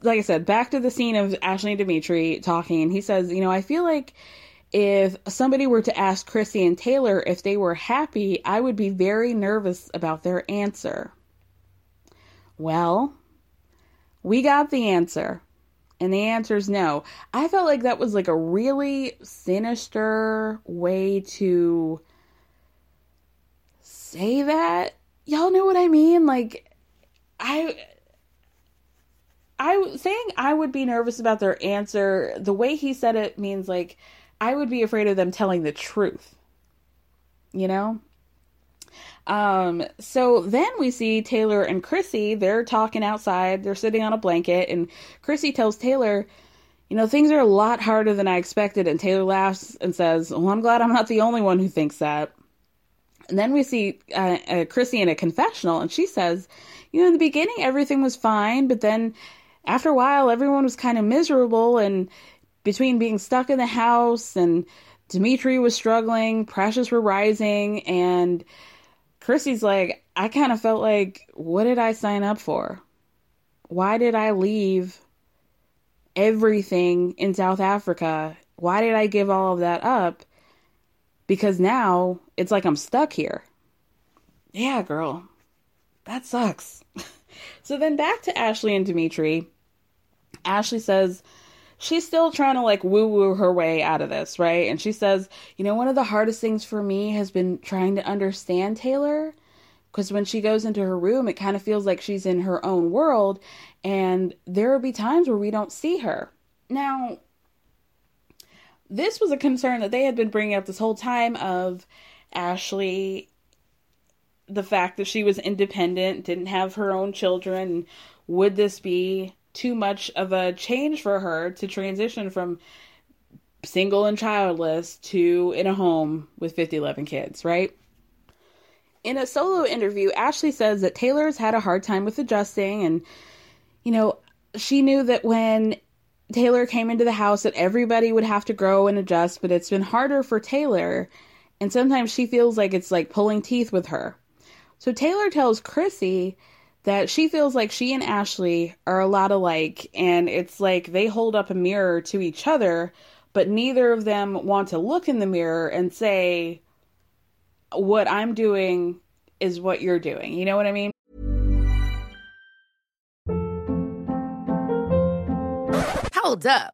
I said, back to the scene of Ashley and Dimitri talking. And he says, I feel like if somebody were to ask Chrissy and Taylor if they were happy, I would be very nervous about their answer. Well, we got the answer, and the answer is no. I felt like that was like a really sinister way to say that. Y'all know what I mean? Like, I saying I would be nervous about their answer, the way he said it means like, I would be afraid of them telling the truth, So then we see Taylor and Chrissy, they're talking outside, they're sitting on a blanket, and Chrissy tells Taylor, things are a lot harder than I expected, and Taylor laughs and says, well, I'm glad I'm not the only one who thinks that. And then we see Chrissy in a confessional, and she says, you know, in the beginning, everything was fine, but then after a while, everyone was kind of miserable, and between being stuck in the house, and Dimitri was struggling, pressures were rising, and Chrissy's like, I kind of felt like, what did I sign up for? Why did I leave everything in South Africa? Why did I give all of that up? Because now it's like I'm stuck here. Yeah, girl, that sucks. So then back to Ashley and Dimitri. Ashley says she's still trying to like woo-woo her way out of this, right? And she says, you know, one of the hardest things for me has been trying to understand Taylor, because when she goes into her room, it kind of feels like she's in her own world, and there will be times where we don't see her. Now, this was a concern that they had been bringing up this whole time of Ashley, the fact that she was independent, didn't have her own children. Would this be too much of a change for her to transition from single and childless to in a home with 11 kids, right? In a solo interview, Ashley says that Taylor's had a hard time with adjusting, and, you know, she knew that when Taylor came into the house that everybody would have to grow and adjust, but it's been harder for Taylor, and sometimes she feels like it's like pulling teeth with her. So Taylor tells Chrissy that she feels like she and Ashley are a lot alike, and it's like they hold up a mirror to each other, but neither of them want to look in the mirror and say, what I'm doing is what you're doing. You know what I mean? Hold up.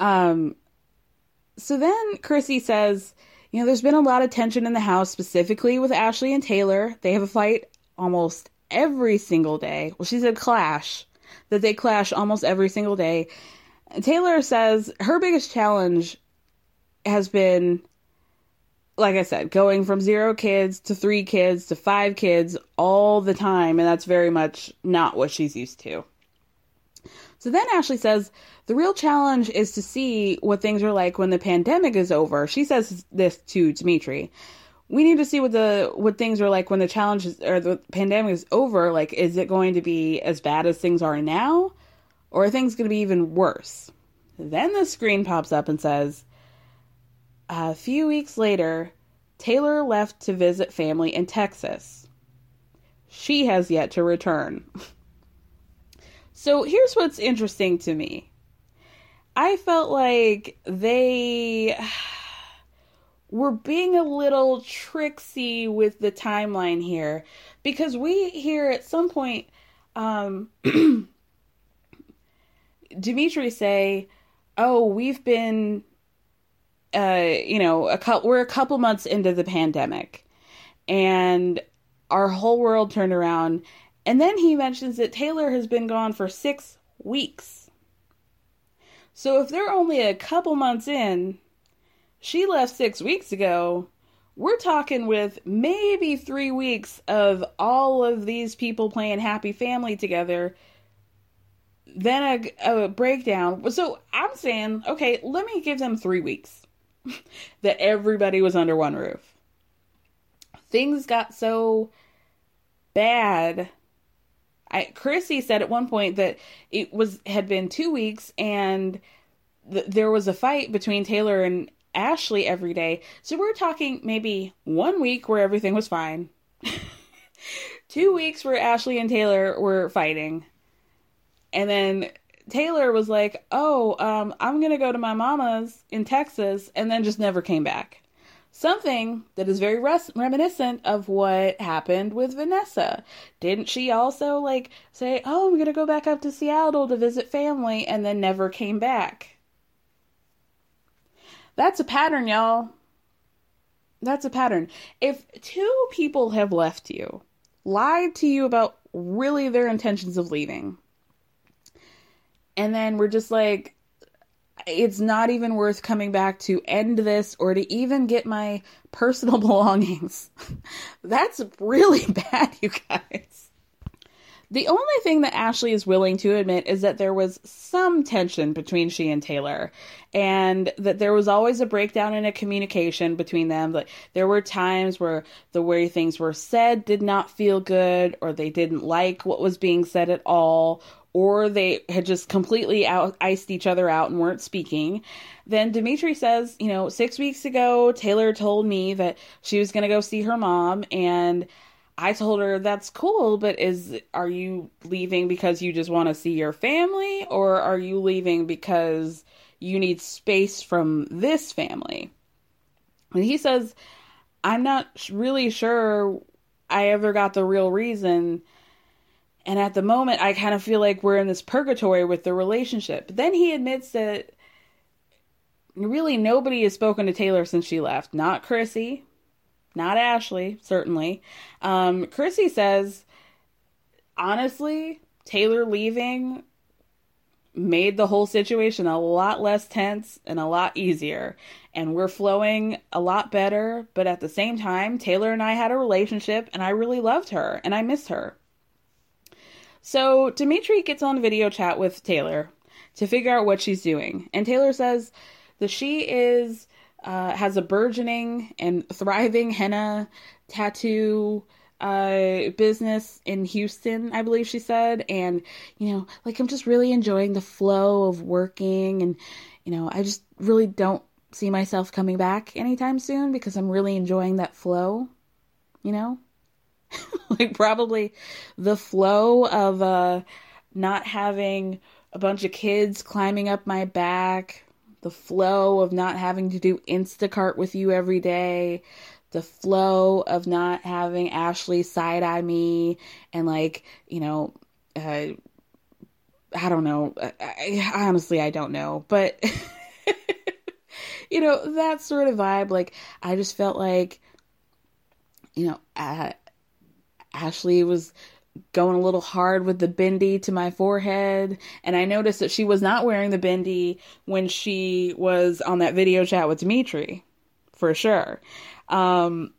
So then Chrissy says, you know, there's been a lot of tension in the house, specifically with Ashley and Taylor. They have a fight almost every single day. Well, she said clash, that they clash almost every single day. Taylor says her biggest challenge has been, like I said, going from 0 kids to 3 kids to 5 kids all the time. And that's very much not what she's used to. So then Ashley says the real challenge is to see what things are like when the pandemic is over. She says this to Dimitri. We need to see what things are like when the challenges or the pandemic is over. Like, is it going to be as bad as things are now, or are things going to be even worse? Then the screen pops up and says, a few weeks later, Taylor left to visit family in Texas. She has yet to return. So here's what's interesting to me. I felt like they were being a little tricksy with the timeline here, because we hear at some point Dimitri say, oh, we've been... we're a couple months into the pandemic and our whole world turned around. And then he mentions that Taylor has been gone for 6 weeks. So if they're only a couple months in, she left 6 weeks ago, we're talking with maybe 3 weeks of all of these people playing happy family together. Then a breakdown. So I'm saying, okay, let me give them 3 weeks. That everybody was under one roof. Things got so bad. Chrissy said at one point that it had been 2 weeks and there was a fight between Taylor and Ashley every day. So we're talking maybe 1 week where everything was fine. 2 weeks where Ashley and Taylor were fighting. And then Taylor was like, I'm going to go to my mama's in Texas, and then just never came back. Something that is very reminiscent of what happened with Vanessa. Didn't she also say, I'm going to go back up to Seattle to visit family, and then never came back? That's a pattern, y'all. That's a pattern. If two people have left you, lied to you about really their intentions of leaving, and then we're just like, it's not even worth coming back to end this or to even get my personal belongings. That's really bad, you guys. The only thing that Ashley is willing to admit is that there was some tension between she and Taylor, and that there was always a breakdown in a communication between them. Like, there were times where the way things were said did not feel good, or they didn't like what was being said at all, or they had just completely iced each other out and weren't speaking. Then Dimitri says, 6 weeks ago, Taylor told me that she was going to go see her mom, and I told her, that's cool, but are you leaving because you just want to see your family, or are you leaving because you need space from this family? And he says, I'm not really sure I ever got the real reason. And at the moment, I kind of feel like we're in this purgatory with the relationship. But then he admits that really nobody has spoken to Taylor since she left. Not Chrissy. Not Ashley, certainly. Chrissy says, honestly, Taylor leaving made the whole situation a lot less tense and a lot easier. And we're flowing a lot better. But at the same time, Taylor and I had a relationship, and I really loved her, and I miss her. So Dimitri gets on a video chat with Taylor to figure out what she's doing. And Taylor says that she has a burgeoning and thriving henna tattoo business in Houston, I believe she said. And, I'm just really enjoying the flow of working. And, I just really don't see myself coming back anytime soon because I'm really enjoying that flow, probably the flow of not having a bunch of kids climbing up my back, the flow of not having to do Instacart with you every day, the flow of not having Ashley side-eye me and I don't know. I honestly, I don't know, but that sort of vibe. I just felt like, Ashley was going a little hard with the bindi to my forehead. And I noticed that she was not wearing the bindi when she was on that video chat with Dimitri, for sure. Taylor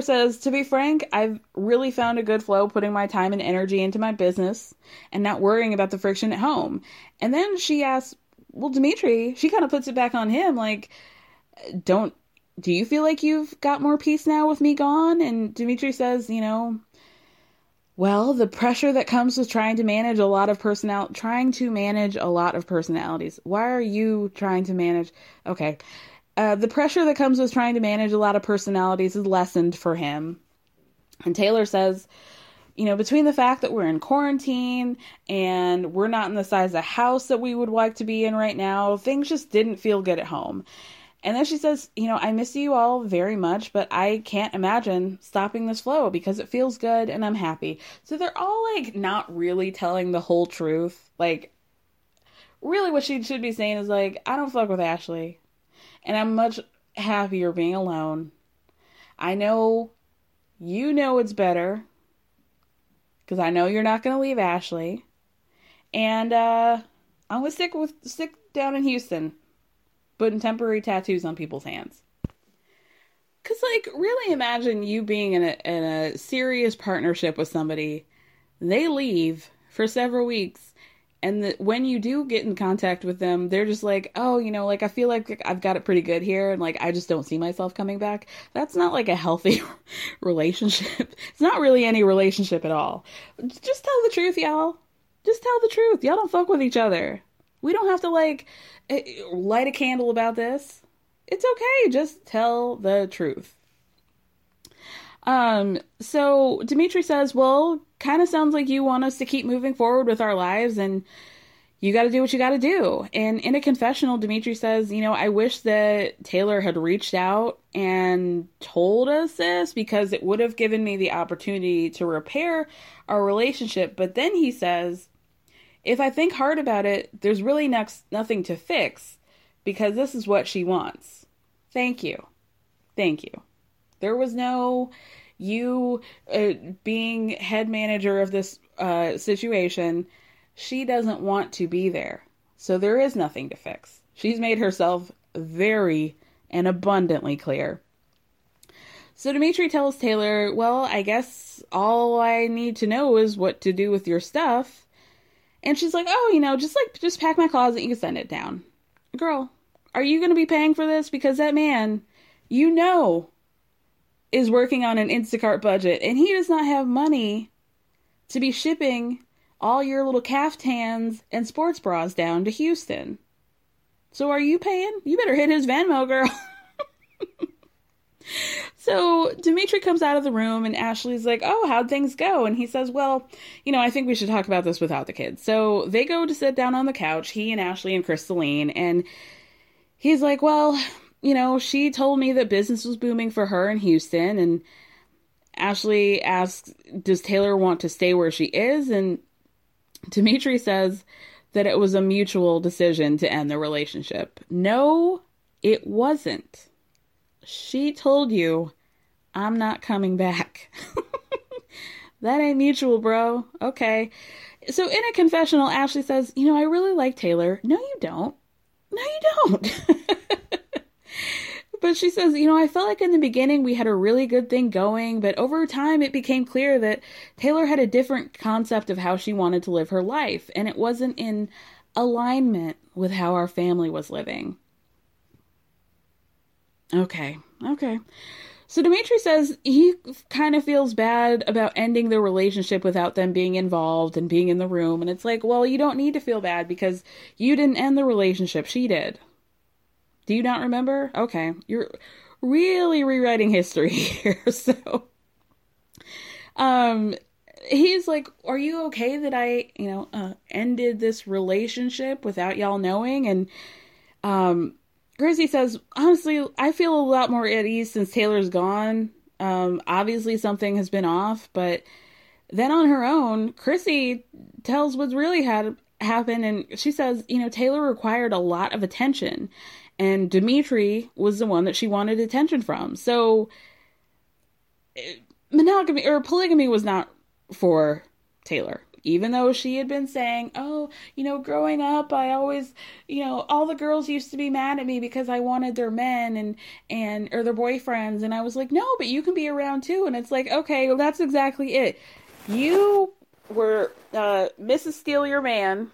says, to be frank, I've really found a good flow putting my time and energy into my business and not worrying about the friction at home. And then she asks, well, Dimitri, she kind of puts it back on him. Do you feel like you've got more peace now with me gone? And Dimitri says, well, the pressure that comes with trying to manage a lot of personalities. Why are you trying to manage? Okay. The pressure that comes with trying to manage a lot of personalities is lessened for him. And Taylor says, between the fact that we're in quarantine and we're not in the size of house that we would like to be in right now, things just didn't feel good at home. And then she says, I miss you all very much, but I can't imagine stopping this flow because it feels good and I'm happy. So they're all not really telling the whole truth. Really what she should be saying is I don't fuck with Ashley and I'm much happier being alone. I know, it's better because I know you're not going to leave Ashley, and I'm going to stick down in Houston. Putting temporary tattoos on people's hands. Because, really imagine you being in a serious partnership with somebody. They leave for several weeks. And when you do get in contact with them, they're just I feel like I've got it pretty good here. And, I just don't see myself coming back. That's not, a healthy relationship. It's not really any relationship at all. Just tell the truth, y'all. Just tell the truth. Y'all don't fuck with each other. We don't have to, light a candle about this. it's okay. Just tell the truth. So Dimitri says, well, kind of sounds like you want us to keep moving forward with our lives and you got to do what you got to do. And in a confessional, Dimitri says, you know, I wish that Taylor had reached out and told us this because it would have given me the opportunity to repair our relationship. But then he says, if I think hard about it, there's really nothing to fix because this is what she wants. Thank you. Thank you. There was no you being head manager of this situation. She doesn't want to be there. So there is nothing to fix. She's made herself very and abundantly clear. So Dimitri tells Taylor, well, I guess all I need to know is what to do with your stuff. And she's like, oh, you know, just pack my closet. You can send it down. Girl, are you going to be paying for this? Because that man, you know, is working on an Instacart budget and he does not have money to be shipping all your little caftans and sports bras down to Houston. So are you paying? You better hit his Venmo, girl. So Dimitri comes out of the room and Ashley's like, oh, how'd things go? And he says, well, you know, I think we should talk about this without the kids. So they go to sit down on the couch, he and Ashley and Kristaline. And he's like, well, you know, she told me that business was booming for her in Houston. And Ashley asks, does Taylor want to stay where she is? And Dimitri says that it was a mutual decision to end the relationship. No, it wasn't. She told you, I'm not coming back. That ain't mutual, bro. Okay. So in a confessional, Ashley says, you know, I really like Taylor. No, you don't. No, you don't. But she says, you know, I felt like in the beginning we had a really good thing going, but over time it became clear that Taylor had a different concept of how she wanted to live her life, and it wasn't in alignment with how our family was living. Okay. So Dimitri says he kind of feels bad about ending the relationship without them being involved and being in the room, and it's like, well, you don't need to feel bad because you didn't end the relationship, she did. Do you not remember? Okay. You're really rewriting history here. So, he's like, are you okay that I, you know, ended this relationship without y'all knowing? And, Chrissy says, honestly, I feel a lot more at ease since Taylor's gone. Obviously something has been off, but then on her own, Chrissy tells what's really happened. And she says, you know, Taylor required a lot of attention. And Dimitri was the one that she wanted attention from. So monogamy or polygamy was not for Taylor, even though she had been saying, oh, you know, growing up, I always, you know, all the girls used to be mad at me because I wanted their men and or their boyfriends. And I was like, no, but you can be around too. And it's like, okay, well, that's exactly it. You were Mrs. Steal Your Man.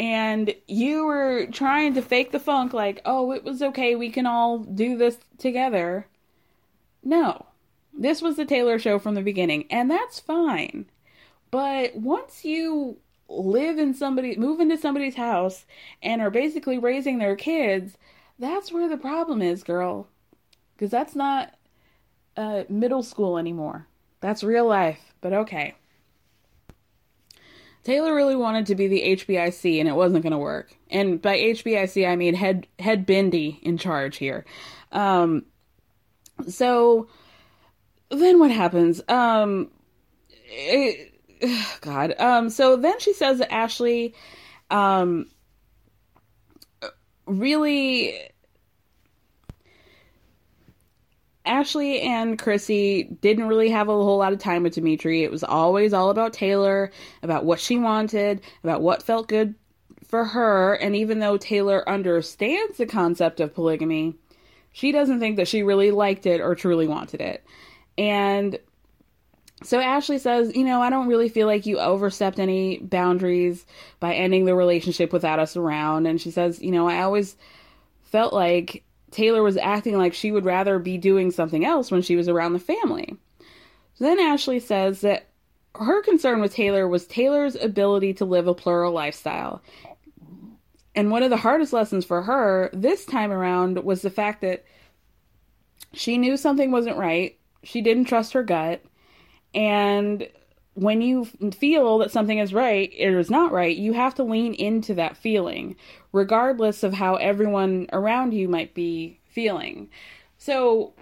And you were trying to fake the funk like, oh, it was okay. We can all do this together. No, this was the Taylor show from the beginning. And that's fine. But once you move into somebody's house and are basically raising their kids, that's where the problem is, girl. Because that's not middle school anymore. That's real life. But okay. Taylor really wanted to be the HBIC and it wasn't going to work. And by HBIC, I mean head Bendy in charge here. So then what happens? God. So then she says that Ashley really... Ashley and Chrissy didn't really have a whole lot of time with Dimitri. It was always all about Taylor, about what she wanted, about what felt good for her. And even though Taylor understands the concept of polygamy, she doesn't think that she really liked it or truly wanted it. And so Ashley says, you know, I don't really feel like you overstepped any boundaries by ending the relationship without us around. And she says, you know, I always felt like Taylor was acting like she would rather be doing something else when she was around the family. Then Ashley says that her concern with Taylor was Taylor's ability to live a plural lifestyle. And one of the hardest lessons for her this time around was the fact that she knew something wasn't right. She didn't trust her gut. And when you feel that something is right or is not right, you have to lean into that feeling, regardless of how everyone around you might be feeling. So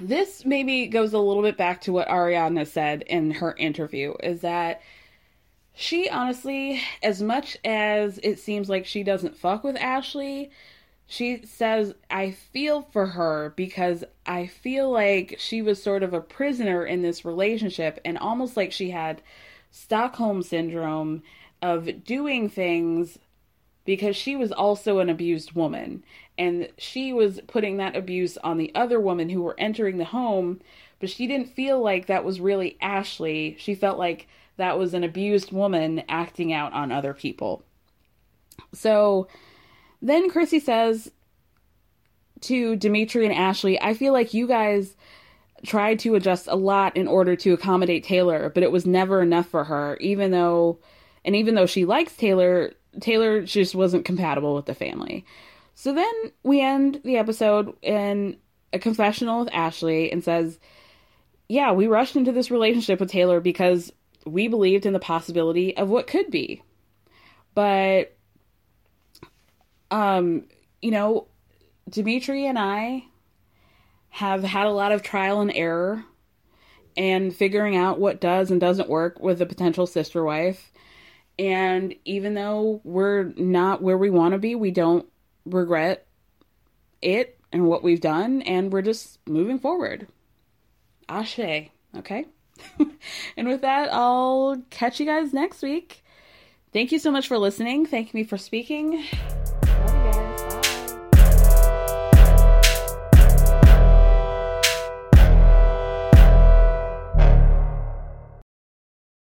this maybe goes a little bit back to what Ariadna said in her interview, is that she honestly, as much as it seems like she doesn't fuck with Ashley, she says, I feel for her because I feel like she was sort of a prisoner in this relationship and almost like she had Stockholm syndrome of doing things because she was also an abused woman. And she was putting that abuse on the other women who were entering the home, but she didn't feel like that was really Ashley. She felt like that was an abused woman acting out on other people. So then Chrissy says to Dimitri and Ashley, I feel like you guys tried to adjust a lot in order to accommodate Taylor, but it was never enough for her, even though she likes Taylor, Taylor just wasn't compatible with the family. So then we end the episode in a confessional with Ashley and says, yeah, we rushed into this relationship with Taylor because we believed in the possibility of what could be. But, Dimitri and I have had a lot of trial and error and figuring out what does and doesn't work with a potential sister wife. And even though we're not where we want to be, we don't regret it and what we've done, and we're just moving forward. Ashe, okay? And with that, I'll catch you guys next week. Thank you so much for listening. Thank me for speaking.